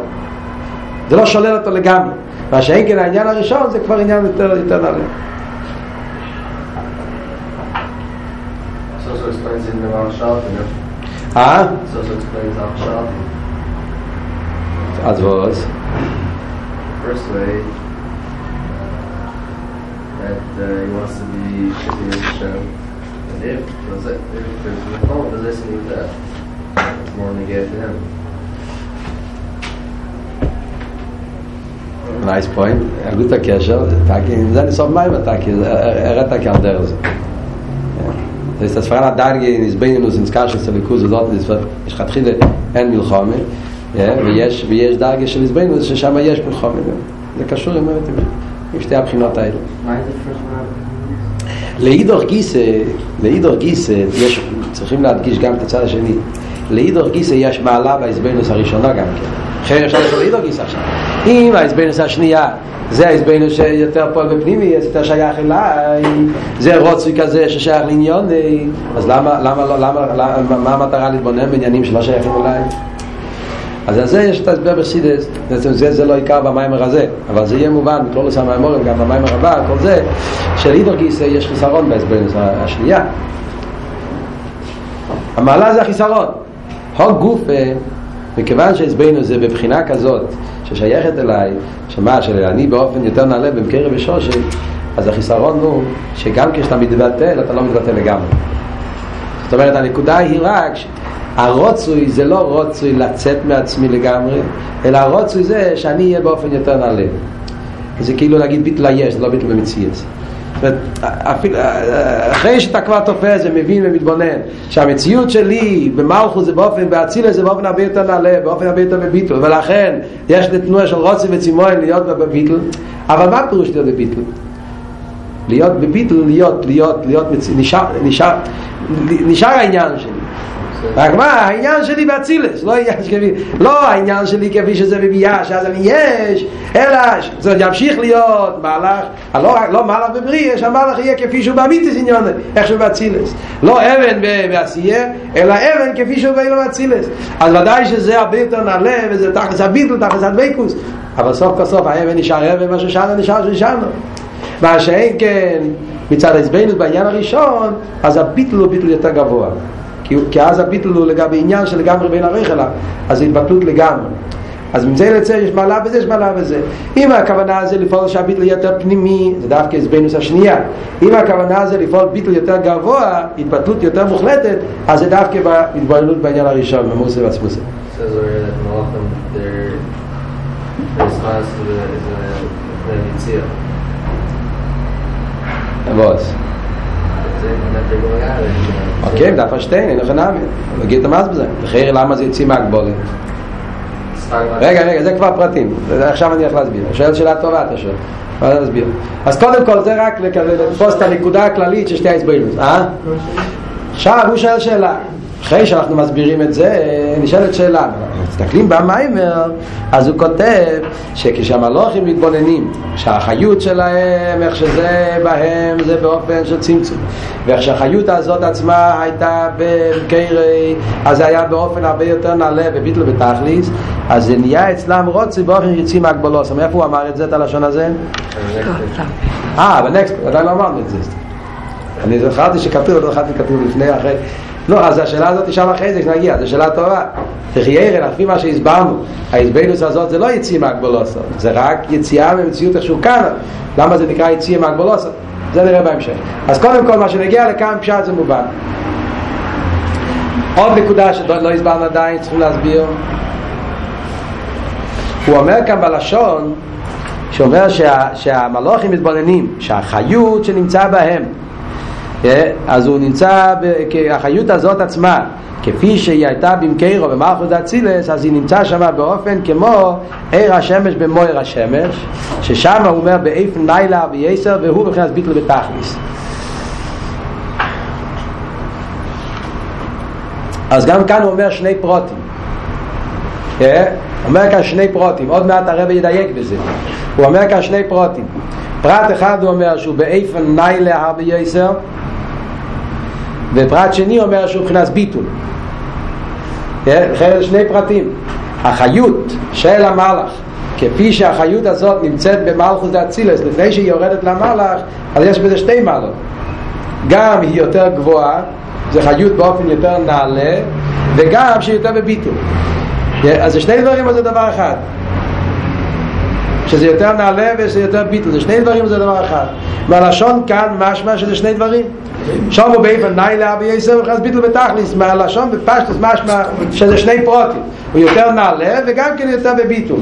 זה לא שולל אותו לגמרי. מה שאין כן העניין הראשון זה כבר עניין יותר נעלה. As was first way that he wants to be in the show, and if there's a listening to that, it's more than you get to him. Nice point. A good הקשר, זה נסוף מים אתה, כי הראת כהדר הזה. זה הספרה הדרגי נסבינוס אינסקאש של הליכוז הזאת, יש חתחילה אין מלחומה, ויש דרגי של נסבינוס ששם יש מלחומה. זה קשור עם שתי הבחינות האלה. מה זה פרחמה? לאידור גיסא יש, צריכים להדגיש גם את הצד השני, לאידור גיסא יש מעלה בהסבינוס הראשונה גם כן, אחרי השאלה של לאידור גיסא עכשיו, אם ההסבינוס השנייה זה ההסבינוס שיותר פועל בפנימי, אז יותר שייך אליי, זה רוצוי כזה ששייך לעניוני, אז למה מה המטרה להתבונן בעניינים שלא שייכים אליי? אז על זה יש את ההסבר בחסידות, בעצם זה לא עיקר במיימר הזה, אבל זה יהיה מובן, לא לסע מהמורים, גם במיימר הבא, כל זה, שלאידור גיס יש חיסרון בהסבינוס השנייה. המעלה זה החיסרון. הוק גופה, מכיוון שהסבינוס זה בבחינה כזאת, ששייכת אליי, שאני באופן יותר נעלה במקרה ושושן, אז החיסרון הוא שגם כשאתה מתבטל, אתה לא מתבטל לגמרי. זאת אומרת, הנקודה היא רק הרוצוי זה לא רוצוי לצאת מעצמי לגמרי, אלא הרוצוי זה שאני אהיה באופן יותר נעלה. זה כאילו להגיד ביטל יש, זה לא ביטל במציאות. אחרי שאתה כבר תופס ומבין ומתבונן שהמציאות שלי במהלכות זה באופן באצילה זה באופן הרבה יותר נעלה, באופן הרבה יותר בביטל, ולכן יש לתנועה של רוצי וצימון להיות בביטל. אבל מה פירוש להיות בביטל? להיות בביטל, להיות נשאר העניין שלי, רק מה העניין שלי באצילס, לא העניין שלי כפי שזה בביאה שאז אני יש, אלא זה ימשיך להיות מהלך, לא מהלך בבריא, שהמהלך יהיה כפי שהוא באמיתיס עניון, איך שהוא באצילס, לא אבן בעשייה אלא אבן כפי שהוא באצילס. אז ודאי שזה הרבה יותר נעלה וזה תחס הביטל, תחס הדבקוס, אבל סוף כסוף האבן נשאר אבן, מה ששארנו נשאר שנשארנו, מה שאין כן מצד ההסבנות בעניין הראשון, אז הביטל הוא ביטל יותר גבוה, כי אז הביטל הוא לגבי עניין של לגמרי בין הריח אליו, אז זה התבטלות לגמרי. אז ממצא לצא יש מעלה בזה, יש מעלה בזה. אם הכוונה זה לפעול שהביטל יותר פנימי, זה דווקא הסבינוס השנייה. אם הכוונה זה לפעול ביטל יותר גבוה, התבטלות יותר מוחלטת, אז זה דווקא בהתבוננות בעניין הראשון, במוסר עצמוסר. So the way that Malachim, their response to that is a mitzvah. That was. אוקיי, דף השטיין, אין לך נאמן נגיד את המס בזה, תחיר למה זה יציא מהגבולת. רגע, זה כבר פרטים, עכשיו אני הולך להסביר. שואל שאלה טובה, אתה שואל, אני אסביר. אז קודם כל זה רק לתפוס את הנקודה הכללית ששתי ההסברינות. עכשיו הוא שואל שאלה, אחרי שאנחנו מסבירים את זה נשאלת שאלה, מסתכלים במיימר, אז הוא כותב שכשהמלאכים מתבוננים שהחיות שלהם, איך שזה בהם זה באופן של צמצום, ואיך שהחיות הזאת עצמה הייתה בקרי, אז זה היה באופן הרבה יותר נעלה בביטל בתכליס, אז זה נהיה אצלם רוצי באופן יציא מהגבולות. מאיפה הוא אמר את זה, את הלשון הזה? בנקסט, עדיין לא אמרנו את זה, אני זכרתי שכתוב, לא זכרתי כתוב לפני אחרי. לא, אז השאלה הזאת תשאל אחרי זה כשנגיע, זו שאלה טובה. תחיירן, לפי מה שהסברנו, ההסבינוס הזאת זה לא יציא מהגבולוסה, זה רק יציאה ממציאות איזשהו כאן. למה זה נקרא יציא מהגבולוסה? זה נראה בהמשך. אז קודם כל, מה שנגיע לכאן פשט זה מובן. עוד נקודה שלא הסברנו עדיין, צריכים להסביר. הוא אומר כאן בלשון, שאומר שהמלאכים מתבוננים, שהחיות שנמצא בהם, אז הוא נמצא, החיות הזאת עצמה כפי שהיא הייתה במקרו במלכות אצילס, אז היא נמצא שם באופן כמו עיר השמש במויר השמש, ששם הוא אומר באיפן לילה ויסר, והוא מבחינת ביטל בתכליס. אז גם כאן הוא אומר שני פרוטים, אומר כאן שני פרוטים, עוד מעט הרבי ידייק בזה. הוא אומר כאן שני פרוטים, פרט אחד הוא אומר שהוא באיפן לילה ויסר, ופרט שני אומר שהוא מבחינת ביטול. לכן שני פרטים, החיות של המלאך כפי שהחיות הזאת נמצאת במלכות אצילס לפני שהיא יורדת למלאך, אז יש בזה שתי מעלות, גם היא יותר גבוהה, זה חיות באופן יותר נעלה, וגם שהיא יותר בביטול. אז זה שני דברים, אז זה דבר אחד, שזה יותר נעלה וזה יותר ביטל, זה שני דברים, זה דבר אחד. מהלשון כאן משמע שזה שני דברים, שום ובאיפן נעלה ויסר וחס ביטל בתכליס, מהלשון בפשטוס משמע שזה שני פרוטים, הוא יותר נעלה וגם כן יותר בביטל.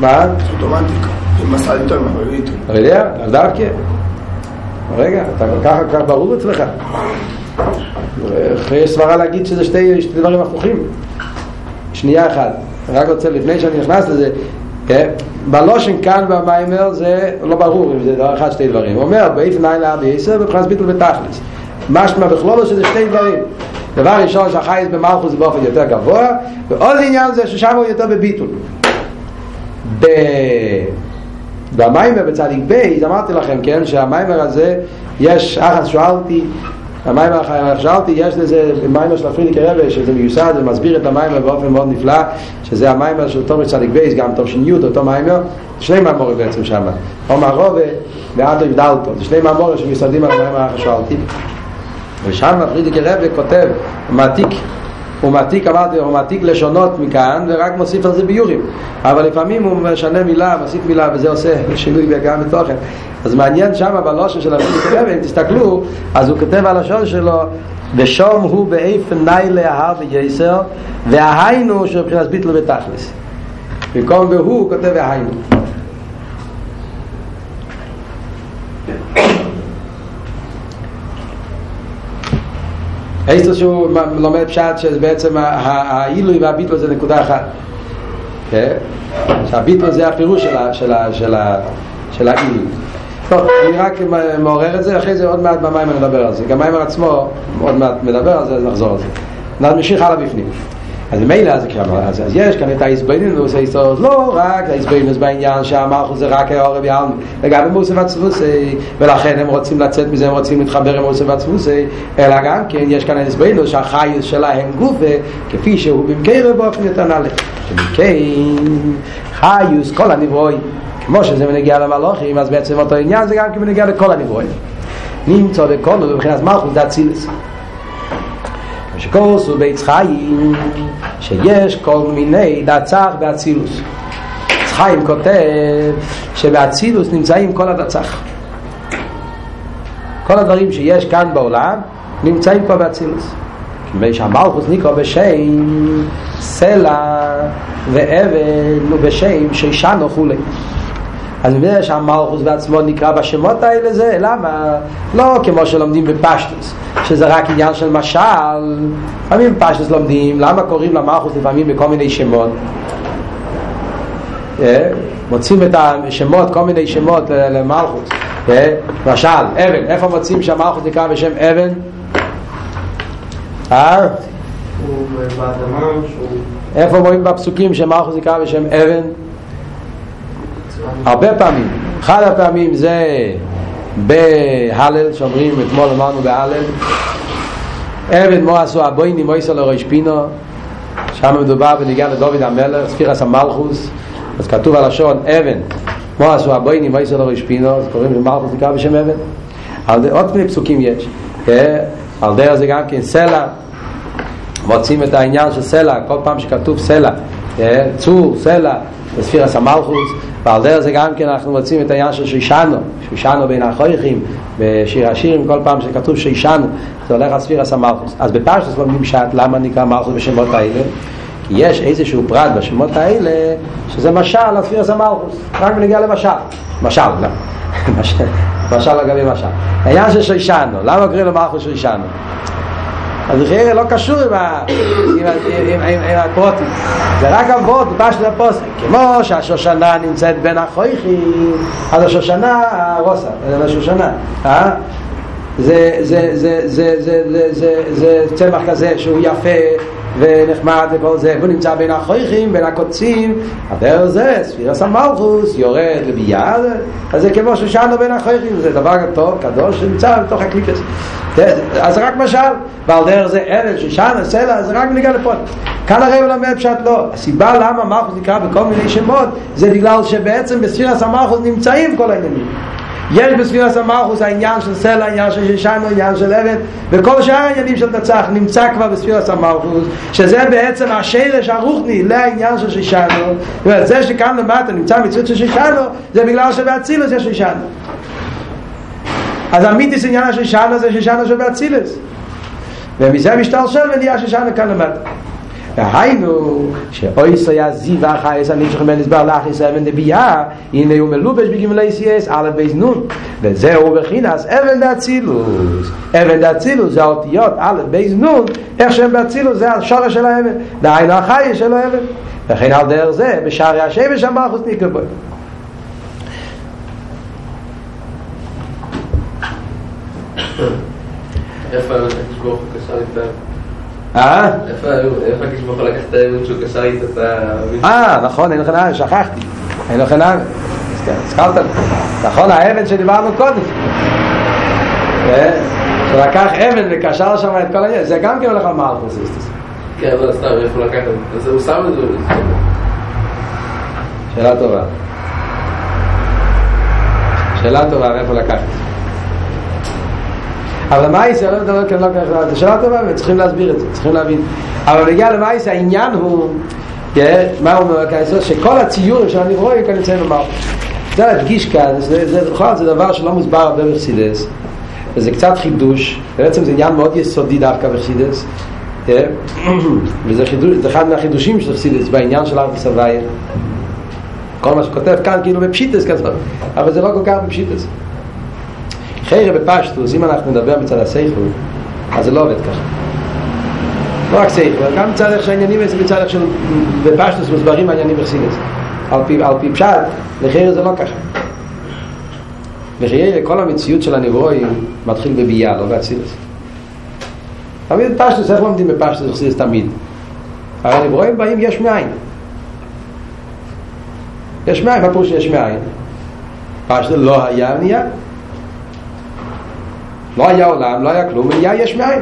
מה? זאת רומנטיקה, זה מסע יותר מהביטל. אני יודע, אז דווקא רגע, אתה ככה ברור אצלך, יש סברה להגיד שזה שתי דברים הפוכים. שנייה אחת, רק רוצה לפני שאני נכנס לזה, בלושן כאן במיימר זה לא ברור אם זה דבר אחד שתי דברים. הוא אומר באיפן לילה ויסר ובחינס ביטל בתכליס, משמע בכלולו שזה שתי דברים. דבר ראשון שהחייס במלכות זה באופן יותר גבוה, ועוד עניין זה ששם הוא יותר בביטול. במיימר בצדיק בייז אמרתי לכם, כן, שהמיימר הזה יש, שאלתי, יש לזה מיימר של הפרידיקי רבי שזה מיוסד ומסביר את המיימר באופן מאוד נפלא, שזה המיימר של תום בצדיק בייז, גם תום שניות, אותו מיימר, שני מאמורים בעצם שם, עומר רובה ועד הבדלתו, זה שני מאמורים שמיוסדים על המיימר אחר שאלתי, ושם הפרידיקי רבי כותב הוא מעתיק לשונות מכאן ורק מוסיף על זה ביורים, אבל לפעמים הוא משנה מילה, מוסיף מילה, וזה עושה שינוי גם בתוכן. אז מעניין שם בלושן של הפרידיקי רבי, אם תסתכלו, אז הוא כותב על הלשון שלו ושום הוא באיפן ניילה אהב יסר וההיינו שבחינת ביטל בתכלס, במקום והוא כותב וההיינו. איסטר שהוא לומד פשט שבעצם העילוי והביטול זה נקודה אחת, שהביטול זה הפירוש של העילוי. טוב, אני רק מעורר את זה, אחרי זה עוד מעט במיימר נדבר על זה, גם מיימר עצמו עוד מעט מדבר על זה, אז נחזור על זה, נמשיך הלאה בפנים. אז מילא, אז יש כאן את ההסבינינוס, ההסתורות לא רק ההסבינינוס בעניין שהמלכות זה רק העורב יעלמי וגם במוסף עצבוסי, ולכן הם רוצים לצאת מזה, הם רוצים להתחבר עם מוסף עצבוסי, אלא גם כן יש כאן ההסבינינוס שהחיוס שלהם גוף כפי שהוא במקרה באופן נתנה לך שבמקרה חיוס כל הנברואים כמו שזה מנגיע למלוכים, אז בעצם אותו עניין זה גם כמנגיע לכל הנברואים נמצא בכל ובבחינת מלכות זה הצילס שקורס ובית חיים שיש כל מיני דצח באצילוס. חיים כותב שבאצילוס נמצאים כל הדצח, כל הדברים שיש כאן בעולם נמצאים פה באצילוס, כמי שהמלכות נקרא בשם סלע ואבן ובשם שישן וכולי. אז אני יודע שהמלכות בעצמו נקרא בשמות האלה, זה למה? לא כמו שלומדים בפשטוס שזה רק עניין של משל, לפעמים פשטוס לומדים למה קוראים למלכות לפעמים בכל מיני שמות, מוצאים את השמות, כל מיני שמות למלכות, למשל אבן, איפה מוצאים שהמלכות נקרא בשם אבן? איפה רואים בפסוקים שהמלכות נקרא בשם אבן? הרבה פעמים, אחד הפעמים זה בהלל, שאומרים אתמול אמרנו בהלל אבן מועסו הבויני מועסו לראש פינו, שם מדובר בניגע לדוד המלך ספירס המלכוס, אז כתוב על השון אבן מועסו הבויני מועסו לראש פינו, אז קוראים למלכוס נקרא בשם אבן. עוד מיני פסוקים יש על די הזה גם כן, סלע מוצאים את העניין של סלע, כל פעם שכתוב סלע צור, סלע בספירס המלכוס, ועל דרך זה גם כן אנחנו מוצאים את העניין של שישנו בין החויכים בשיר השירים, כל פעם שכתוב שישנו זה הולך על ספירס המלכוס. אז בפשטוס לומדים שאת למה נקרא מלכוס בשמות האלה, כי יש איזשהו פרט בשמות האלה שזה משל על ספירס המלכוס, רק בנגיע למשל, משל. העניין של שישנו, למה קוראים למלכוס שישנו? אז זה לא קשור עם הפרוטים, זה רק עבוד בשביל הפוסק, כמו שהשושנה נמצאת בין החויכים, אז השושנה הרוסה, זה השושנה, זה צמח כזה שהוא יפה ונחמד וכל זה, והוא נמצא בין החויכים, בין הקוצים, הדבר זה, ספירס המלכוס, יורד לביד, אז זה כמו שושנו בין החויכים, זה דבר טוב, קדוש, נמצא בתוך הקליקס. אז רק משל, ועל דרך זה ארץ, שושנה, סלע, זה רק נגע לפות. כאן הרי ולמד פשט לא. הסיבה למה מלכוס נקרא בכל מיני שמות, זה בגלל שבעצם בספירס המלכוס נמצאים כל העניינים. יש בספירס המלכוס העניין של סלע, העניין של שישן, העניין של אבן, וכל שאר העניינים של נצח נמצא כבר בספירס המלכוס, שזה בעצם השרש הרוחני לעניין של שישן. זאת אומרת, זה שכאן למטה נמצא מצוות של שישן, זה בגלל שבאצילוס יש שישן. אז המיתיס עניין השישן זה שישן שבאצילוס, ומזה משתלשל ונהיה שישן כאן למטה. והיינו שאוי סויה זיווה חייס הנמשך מנסבר לאחיס אבן דבייה הנה הוא מלובש בגמלי סייס א' בייס נון, וזהו בחינס אבן דאצילוס. אבן דאצילוס זה האותיות א' בייס נון, איך שהם באצילוס זה השורש של האבן, דהיינו החייס של האבן, וכן על דרך זה בשערי השבש המלכוס נקרא בו. איפה אני תשגור קשר איתם? איפה כשבוכל לקחת האבן שהוא קשר איתה? נכון, אין לך נעד, שכחתי אין לו חן ארץ. הזכרת לי. נכון, האבן שדיברנו קודם. שלקח אבן וקשר שם את כל היש. זה גם כאילו לך מלכוס. כן, לא סתם, איפה לקחת את זה? הוא שם את זה? שאלה טובה. שאלה טובה, איפה לקחת? אבל למעשה, לא מדבר כאן לא ככה, זו שאלה טובה, וצריכים להסביר את זה, צריכים להבין. אבל בגלל למעשה, העניין הוא, מה הוא אומר כאן, שכל הציורים של הנברואים כאן נמצאים במהות. זה להדגיש כאן, זה דבר שלא מוסבר הרבה בחסידס, וזה קצת חידוש, בעצם זה עניין מאוד יסודי דווקא בחסידס, וזה אחד מהחידושים של חסידס, בעניין של ארטס הוויה. כל מה שכותב כאן כאילו בפשיטס כזאת, אבל זה לא כל כך בפשיטס. חיירה בפשטוס, אם אנחנו נדבר מצד הסייכו, אז זה לא עובד ככה. לא רק סייכו, אבל גם מצד איך שהעניינים זה מצד איך שבפשטוס מוסברים העניינים בחסידס. על פי פשט, לחיירה זה לא ככה. לחיירה כל המציאות של הנברואים מתחיל בבייה, לא בהחסידס. תמיד פשטוס, איך לומדים בפשטוס בחסידס תמיד? הרי הנברואים באים יש מאין. יש מאין, מה פרוש יש מאין? פשטוס לא היה נהיה. לא היה עולם, לא היה כלום, נהיה יש מאין.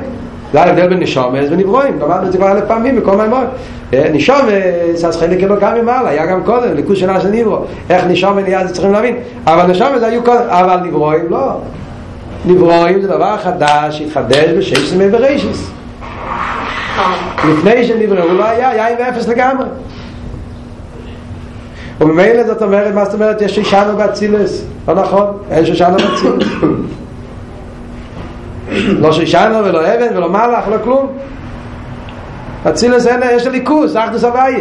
זה היה הבדל בין נשומס ונברואים, אמרנו את זה כבר אלף פעמים בכל מימון. נשומס, אז חלק אלו גם ממעלה, היה גם קודם, ליקוש שנה של נברוא. איך נשומס נהיה, זה צריכים להבין. אבל נשומס היו קודם, אבל נברואים לא. נברואים זה דבר חדש, התחדש בשש סמי וראשיס. לפני שנבראו לא היה, היה עם אפס לגמרי. ובמילא זאת אומרת, מה זאת אומרת? יש שושנו באצילס, לא נכון? אין שושנו באצילס. לא שושנו ולא אבן ולא מלאך, לא כלום. אצילס אין, יש ליכוס, אחדוס הוויה.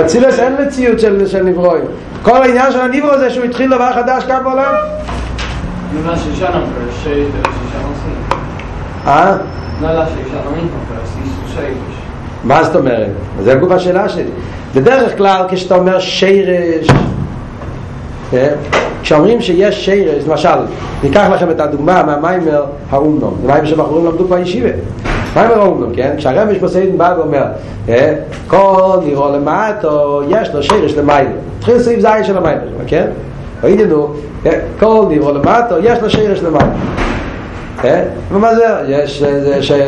אצילס אין מציאות של נברואים. כל העניין של הנברוא זה שהוא התחיל דבר חדש כאן בעולם. לא שושנו, פרשי שושנו סין. לא שושנו אין פרשי שושנו. מה זאת אומרת? זה הגוף השאלה שלי. בדרך כלל כשאתה אומר שירש, כשאומרים שיש שירש, למשל, ניקח לכם את הדוגמה מהמיימר האומנום, זה מיימר שבחורים למדו פה ישיבה, מיימר האומנום, כן? כשהרמש בסעידן בא ואומר, כל נראה למטו, יש לו שירש למיימר, תחיל סעיף זי של המיימר, כן? ראיתנו, כל נראה למטו, יש לו שירש למיימר. ומה זה?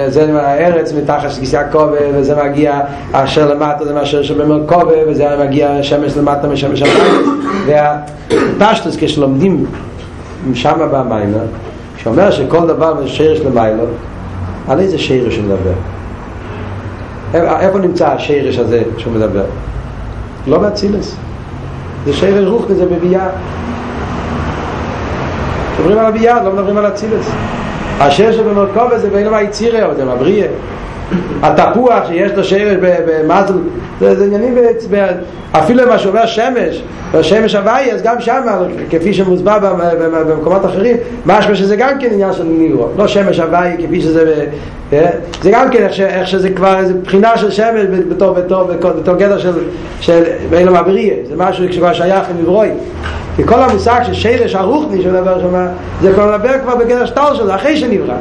זה מהארץ מתחת שגיסי הקובע וזה מגיע אשר למטה זה מאשר שבמר קובע וזה מגיע שמש למטה משמש המטה והפשטוס כשלומדים שם במיימר שאומר שכל דבר שירש למיימר על איזה שירש הוא מדבר? איפה נמצא השירש הזה שהוא מדבר? לא באצילס זה שירש רוח כזה בבייה מדברים על הבייה, לא מדברים על אצילס השיר שבמרכוב הזה בין היצירה או זה מבריא התפוח שיש לו שיר במזל זה עניינים אפילו מה שאומר שמש השמש הוואי אז גם שם כפי שמוסבא במקומות אחרים משמע שזה גם כן עניין של נברוא לא שמש הוואי כפי שזה זה גם כן איך שזה כבר איזו בחינה של שמש בתור גדר של בין המבריא זה משהו כשכבר שייך לנברואי כי כל המושג ששירש הרוחני של דבר שמה זה כבר מדבר כבר בגדר שטל שלו אחרי שנברא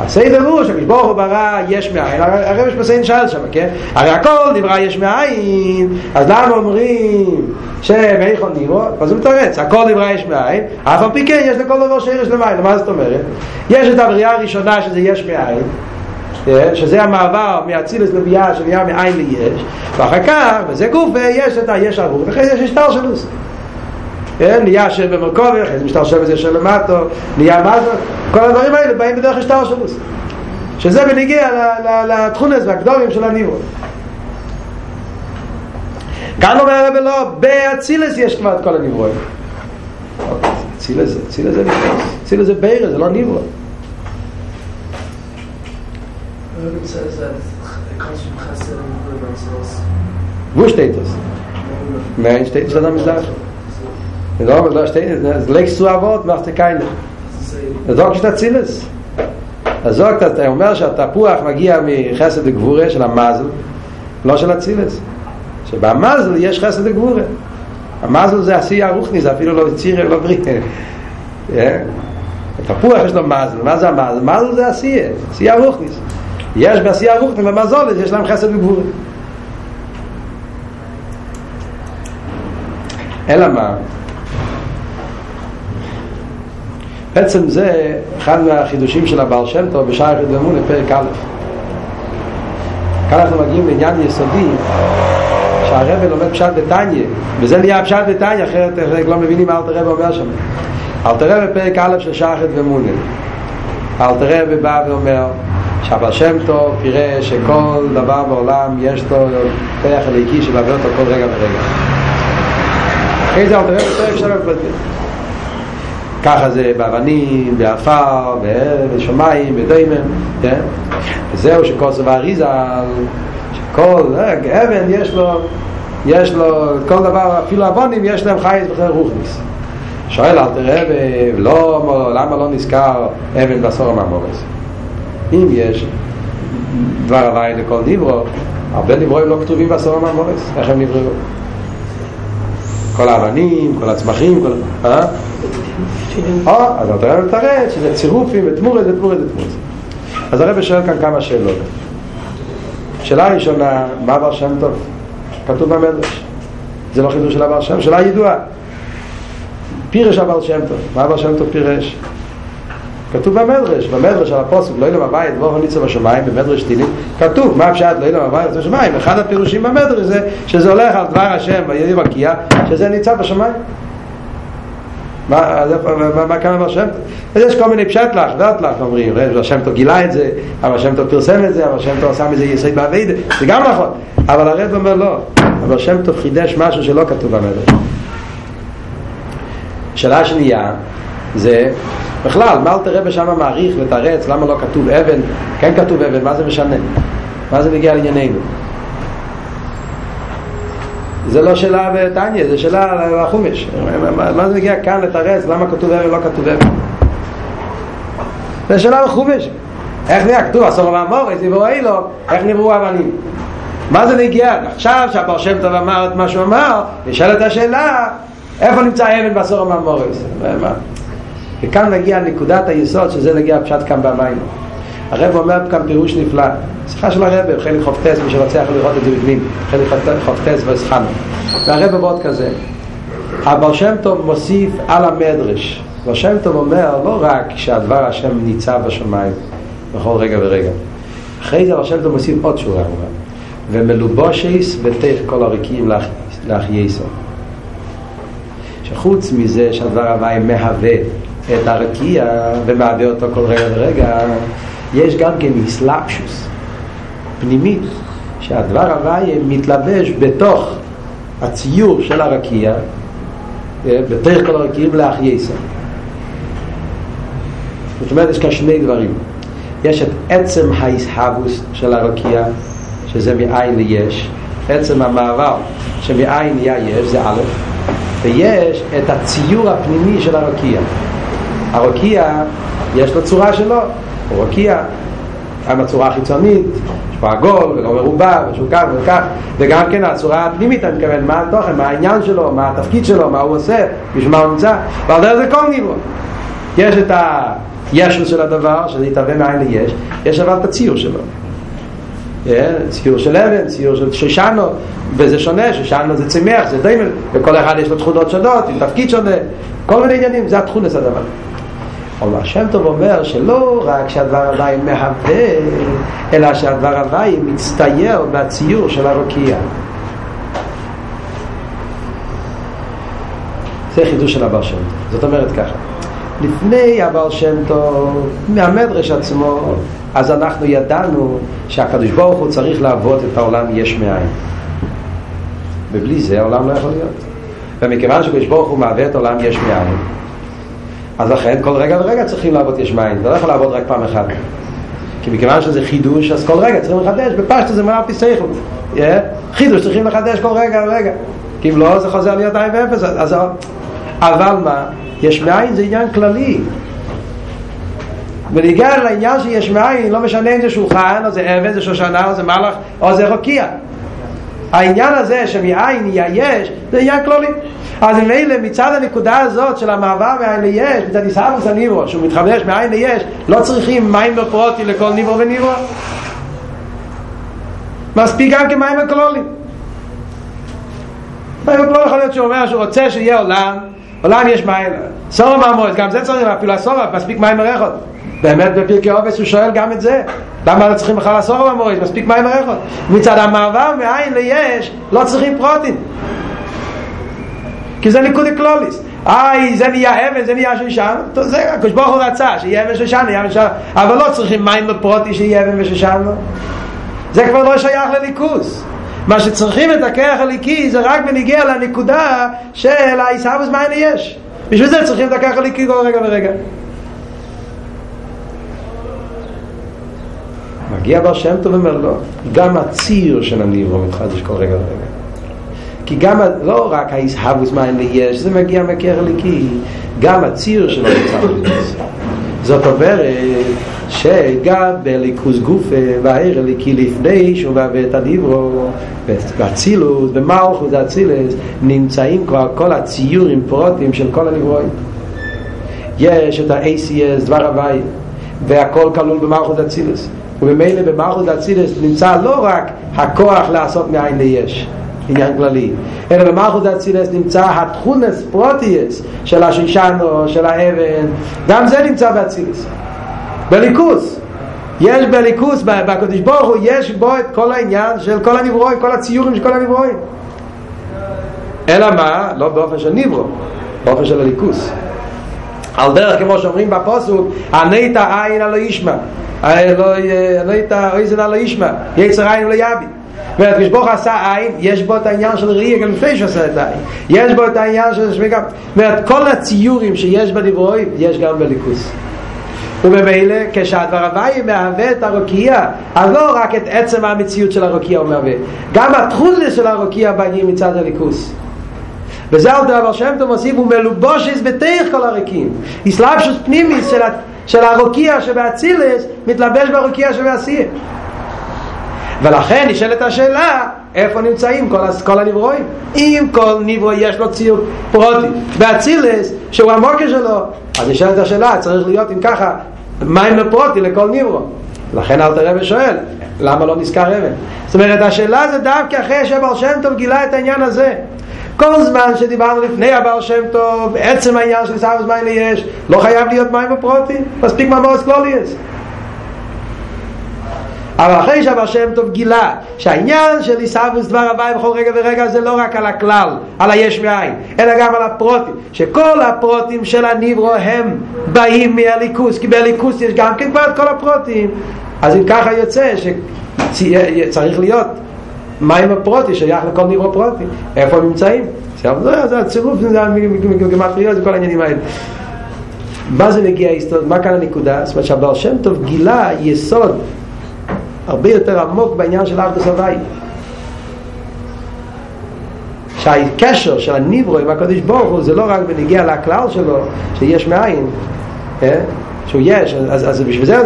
הסדר הוא שמשבורך הוא ברא יש מאין הרי משפסיין שאל שם כן? הרי הכל נברא יש מאין אז למה אומרים שמאיכון נברא? אז הוא מתרץ הכל נברא יש מאין אף על פי כן יש לכל דבר שירש למאין מה זאת אומרת? יש את הבריאה הראשונה שזה יש מאין שזה המעבר מהצילס לבייה שבייה מאין ליש ואחר כך, וזה גוף ויש את היש עבור וכן יש שטר שלוס נהיה שם במרכוב וכן זה משטר שם וזה שם למטו נהיה מזו כל הדברים האלה באים בדרך השטר שלוס שזה בניגיע לתכונס והקדורים של הניבו כאן אומר רבי לא בהצילס יש כבר את כל הניבו צילס זה ניבו צילס זה בירה זה לא ניבו it says that it comes from chesed and the mitzvahs wo steht das? nein, steht das am Mitzvah no, da steht das legst du avot, macht dir keiner das sagt nicht Atzilus das sagt, er אומר שהתפוח מגיע מחסד וגבורה של המזל לא של אצילס שבמזל יש חסד וגבורה המזל זה עשי הרוחני זה אפילו לא ציר, לא בריא התפוח יש לו מזל מה זה המזל? מזל זה עשי הרוחני יש בעשייה רוחנית ובמזולת יש להם חסד וגבורה אלא מה? בעצם זה אחד מהחידושים של הבעל שם טוב בשער יחיד ואמונה פרק א'. כאן אנחנו מגיעים לעניין יסודי שהרב לומד פשט בתניה, וזה נהיה פשט בתניה, אחרת לא מבינים מה אלתר רב אומר שם. אלתר רב בפרק א' של שער יחיד ואמונה, אלתר רב בא ואומר שהבעל שם טוב פירש שכל דבר בעולם יש לו פרח הליקי שמעביר אותו כל רגע ורגע. אחרי זה אלתר רב בפרק שם בפרטים ככה זה באבנים, באפר, בשמיים, בדיימן, כן? וזהו שכל סבא ריזל, שכל אבן יש לו, כל דבר, אפילו אבונים יש להם חייס בחדר רוחניס. שואל אלתר רב, למה לא נזכר אבן בסור המאמורס? אם יש דבר הווי לכל נברו, הרבה נברואים לא כתובים בסור המאמורס, איך הם נברו? כל האבנים, כל הצמחים, כל... אז אתה רואה לתראה שזה צירופים ותמורת. אז הרב שואל כאן כמה שאלות. שאלה ראשונה, מה הבעל שם טוב? כתוב במדרש, זה לא חידוש של הבעל שם, שאלה ידועה. פירש הבעל שם טוב, מה הבעל שם טוב פירש? כתוב במדרש על הפוסק, לא ילם הבית, לא הוניצה בשמיים, במדרש תהילים, כתוב, מה פשעת לא ילם הבית, בשמיים, אחד הפירושים במדרש זה, שזה הולך על דבר השם, בידי בקיע, שזה ניצה בשמיים. מה כאן הבעל שם טוב? אז יש כל מיני פשט לך, דעת לך, אומרים, הבעל שם טוב גילה את זה, הבעל שם טוב פרסם את זה, הבעל שם טוב עשה מזה יסוד בעבד, זה גם נכון, אבל הרב אומר לא, הבעל שם טוב חידש משהו שלא כתוב במדרש. שאלה שנייה זה בכלל, מה אלתר רב שם מעריך ותרץ, למה לא כתוב אבן? כן כתוב אבן, מה זה משנה? מה זה מגיע לענייננו? זה לא שאלה בתניה, זה שאלה על החומש. מה זה מגיע כאן לתרץ, למה כתוב אבן, לא כתוב אבן? זה שאלה על חומש. איך נהיה כתוב, הסור והמורס, נבראו אילו, איך נבראו אבנים? מה זה מגיע? עכשיו שהבעל שם טוב אמר את מה שהוא אמר, נשאל את השאלה, איפה נמצא אבן בסור והמורס? מה? וכאן נגיע נקודת היסוד, שזה נגיע פשט כאן במים. הרב אומר כאן פירוש נפלא. שיחה של הרב, חלק חופטס, מי שרוצה יכול לראות את זה בפנים. חלק חופטס וסחנו. והרב בעוד כזה. הבעל שם טוב מוסיף על המדרש. הבעל שם טוב אומר לא רק שהדבר השם ניצב בשמיים בכל רגע ורגע. אחרי זה הבעל שם טוב מוסיף עוד שורה. ומלובושס ותך כל הריקים להחייסו. שחוץ מזה שהדבר הווי מהווה את הרקיע ומעבה אותו כל רגע ורגע, יש גם כן איסלאפשוס פנימית שהדבר הוואי מתלבש בתוך הציור של הרקיע בתוך כל הרקיעים להחייסה. זאת אומרת, יש כאן שני דברים. יש את עצם ההסהבוס של הרקיע, שזה מאין ליש, עצם המעבר שמאין נהיה יש, זה א', ויש את הציור הפנימי של הרקיע. הרקיע יש לו צורה שלו, הוא רקיע, גם הצורה החיצונית, יש פה עגול ולא מרובה ושהוא כך וכך, וגם כן הצורה הפנימית, אני מתכוון מה התוכן, מה העניין שלו, מה התפקיד שלו, מה הוא עושה, בשביל מה הוא נמצא, ועל דרך זה כל נברא. יש את הישו של הדבר, שזה יתהווה מאין ליש, יש אבל את הציור שלו. ציור של אבן, ציור של שושנו, וזה שונה, שושנו זה צמח, זה דיימן, וכל אחד יש לו תכונות שונות, עם תפקיד שונה, כל מיני עניינים, זה התכונס הדבר. אבל השם טוב אומר שלא רק שהדבר הוואי מהווה, אלא שהדבר הוואי מצטייר מהציור של הרקיע. זה חידוש של הבעל שם טוב. זאת אומרת ככה, לפני הבעל שם טוב, מהמדרש עצמו, אז אנחנו ידענו שהקדוש ברוך הוא צריך לעבוד את העולם יש מאין, ובלי זה העולם לא יכול להיות. ומכיוון שקדוש ברוך הוא מעבד את העולם יש מאין, אז לכן כל רגע ורגע צריכים לעבוד יש מאין, אתה לא יכול לעבוד רק פעם אחת, כי מכיוון שזה חידוש, אז כל רגע צריכים לחדש, בפשטו זה מרפתי סייכות, חידוש צריכים לחדש כל רגע ורגע, כי אם לא זה חוזר להיות עין ואפס. אבל מה? יש מאין זה עניין כללי, ונגיע לעניין שיש מאין, לא משנה אם זה שולחן, או זה אבן, זה שושנה, או זה מלאך, או זה רקיע. העניין הזה שמאין יש, זה עניין כללי. אז מילא מצד הנקודה הזאת של המעבר מאין ליש, מצד ישהבוס הניברו, שהוא מתחדש מאין ליש, לא צריכים מים בפרוטי לכל ניברו וניברו. מספיק גם כמים הכלולים. לא יכול להיות שהוא אומר שהוא רוצה שיהיה עולם, עולם יש מים, סור המעמוד, גם זה צריך, אפילו הסור, מספיק מים מרחות. באמת בפרקי אובס הוא שואל גם את זה, למה צריכים בכלל הסור המעמוד, מספיק מים מרחות. מצד המעבר מעין ליש, לא צריכים פרוטין. כי זה ניקוד אקלוליס. זה נהיה אבן, זה נהיה שושן, זה הקדוש ברוך הוא רצה, שיהיה אבן שושן, נהיה שושן, אבל לא צריכים מים לפרוטין שיהיה אבן ושושן. זה כבר לא שייך לליכוס. מה שצריכים את הכרח הליקי זה רק בניגיע לנקודה של הישאבוס מעין יש. בשביל זה צריכים את הכרח הליקי כל רגע ורגע. מגיע בר שם טוב אומר לו, גם הציר של הניבו מתחדש כל רגע ורגע. כי גם לא רק הישאבוס מעין יש, זה מגיע מכרח הליקי, גם הציר של הישאבוס. זאת אומרת שגם בליכוז גוף והער הליקי לפני שהוא ואת הדיברו והצילות, במהוך וזה הצילס נמצאים כבר כל הציורים פרוטים של כל הנברואים. יש את ה-ACS דבר הוואי והכל כלול במהוך וזה הצילס, ובמילא במהוך וזה הצילס נמצא לא רק הכוח לעשות מאין ליש עניין כללי, אלא במהוך דאצילס נמצא התכונס פרוטייס של השישן או של האבן, גם זה נמצא באצילס בליכוס. יש בליכוס בקודש ברוך הוא, יש בו את כל העניין של כל הנברואים, כל הציורים של כל הנברואים, אלא מה? לא באופן של נברוא, באופן של הליכוס, על דרך כמו שאומרים בפסוק, ענית העין על הישמע, ענית האוזן על הישמע, יצר עין על היבי. והקדוש ברוך הוא עשה עין, יש בו את העניין של ראייה, גם לפני שהוא עשה את העין יש בו את העניין של שמיעה. כל הציורים שיש בנברואים יש גם בליכוס, ובמילא כשהדבר הוואי מהווה את הרוקייה, אז לא רק את עצם המציאות של הרוקייה הוא מהווה, גם התחולה של הרוקייה באים מצד הליכוס. וזה עוד דבר שם טוב מוסיף, הוא מלובוש בתוך כל הרוקים, הסלבשות פנימית של הרוקייה שבאצילס מתלבש ברוקייה שבעשייה. ולכן נשאלת השאלה, איפה נמצאים כל הנברואים? אם כל נברוא יש לו ציור פרוטי באצילס שהוא המוקר שלו, אז נשאלת השאלה, צריך להיות אם ככה מים לפרוטי לכל נברוא. לכן אל תראה ושואל, למה לא נזכר אבן? זאת אומרת, השאלה זה דווקא אחרי שהבר שם טוב גילה את העניין הזה. כל זמן שדיברנו לפני הבר שם טוב, עצם העניין של סבס מים ליש לא חייב להיות מים לפרוטי, מספיק ממוס כלוליס. אבל אחרי שהבר שם טוב גילה שהעניין של הישאבוס דבר הוואי בכל רגע ורגע זה לא רק על הכלל, על היש מאין, אלא גם על הפרוטים, שכל הפרוטים של הנברא הם באים מהליכוס, כי בליכוס יש גם כבר את כל הפרוטים. אז אם ככה יוצא שצריך להיות מים הפרוטי שייך לכל נברא פרוטי. איפה הם נמצאים? זה הצירוף, זה כל העניינים האלה. מה זה נגיע היסטוד? מה כאן הנקודה? זאת אומרת שהבר שם טוב גילה יסוד הרבה יותר עמוק בעניין של אבדוס הוואי, שהקשר של הנברא עם הקדוש ברוך הוא זה לא רק בנגיע לכלל שלו שיש מאין שהוא יש, אז זה בשביל זה,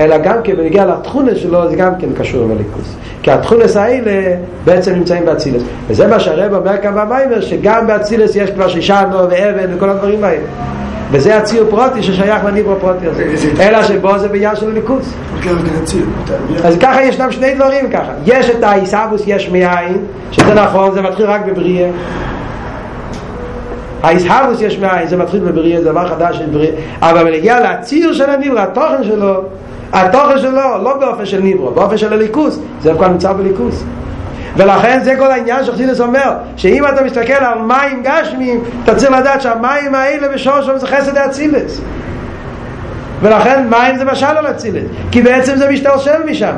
אלא גם כן בנגיע לתכונה שלו זה גם כן קשור עם הליכוס, כי התכונס האלה בעצם נמצאים באצילס. וזה מה שהרב אומר כאן במיימר, שגם באצילס יש כבר שישנו ואבן וכל הדברים האלה, וזה הציור פרוטי ששייך לנברא פרוטי הזה, אלא שבו זה בעניין של הליכוס. אז ככה ישנם שני דברים ככה, יש את הישאבוס יש מאין, שזה נכון, זה מתחיל רק בבריאה, הישאבוס יש מאין זה מתחיל בבריאה, זה דבר חדש של בריאה, אבל מנגיע לציור של הנברא, התוכן שלו לא באופן של נברא, באופן של הליכוס, זה כבר נמצא בליכוס. ולכן זה כל העניין שחסידס אומר, שאם אתה מסתכל על מים גשמים, אתה צריך לדעת שהמים האלה בשורשם זה חסד האצילס, ולכן מים זה משל על האצילס, כי בעצם זה משתרשם משם,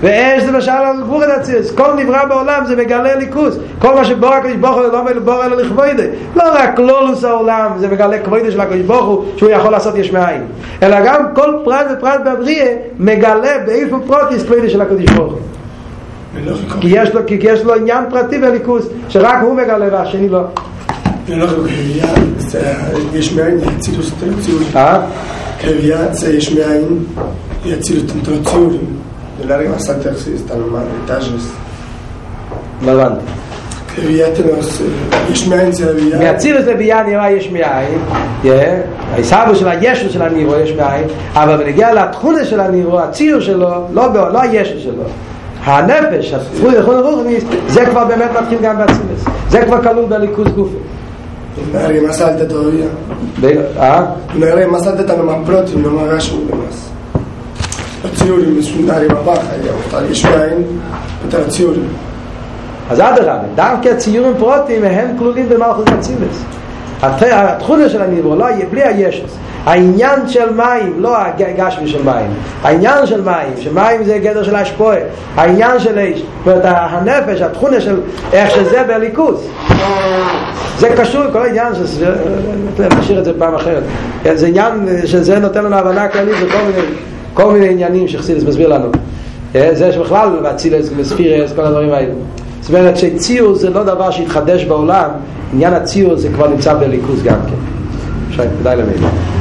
ואש זה משל על גבורת האצילס. כל נברא בעולם זה מגלה ליכוס, כל מה שבור הקדוש ברוך הוא לא מלבור אלא לכבוידה, לא רק כלולוס העולם זה מגלה כבוידה של הקדוש ברוך הוא שהוא יכול לעשות יש מאין, אלא גם כל פרט ופרט בבריא מגלה באיפה פרוטיס כבוידה של הקדוש ברוך הוא, כי יש לו עניין פרטי בליכוס שרק הוא מגלה והשני לא. יש מאין יצילות יותר ציורים, קריאה זה יש מאין יצילות יותר ציורים, זה לא רק הסנטרסיסט הנאמר איתג'ס לבן קריאה תנוס יש מאין זה הבייה מהצילות לבייה נראה יש מאין הישאבו של הישו של הנירו יש מאין, אבל בנגיע לתכונה של הנירו הציור שלו לא הישו שלו הנפש, הספוי, זה כבר באמת מתחיל גם בעצמס. זה כבר כלול בליכוז גופי. Magari más alta todavía. Magari más alta está nomás próximo, no más gallo, nomás. La ציורים es un área más baja, ya, יש בעין, יותר ציורים. אז עד הרבה, דווקא הציורים פרוטים הם כלולים במלכות הצימס. התחולה של הניבור, לא, בלי הישס. העניין של מים, לא הגשמי של מים. העניין של מים, שמים זה גדר של השפועה. העניין של איש, הנפש, התחולה של איך שזה בליכוס. זה קשור, כל העניין, נשאיר את זה פעם אחרת. זה עניין שזה נותן לנו הבנה כללית, זה כל מיני עניינים שחסידס מסביר לנו. זה שבכלל והצילס, מספירס, כל הדברים האלה. זאת אומרת שציור זה לא דבר שהתחדש בעולם, עניין הציור זה כבר נמצא בליכוס גם כן. שי, די למילה.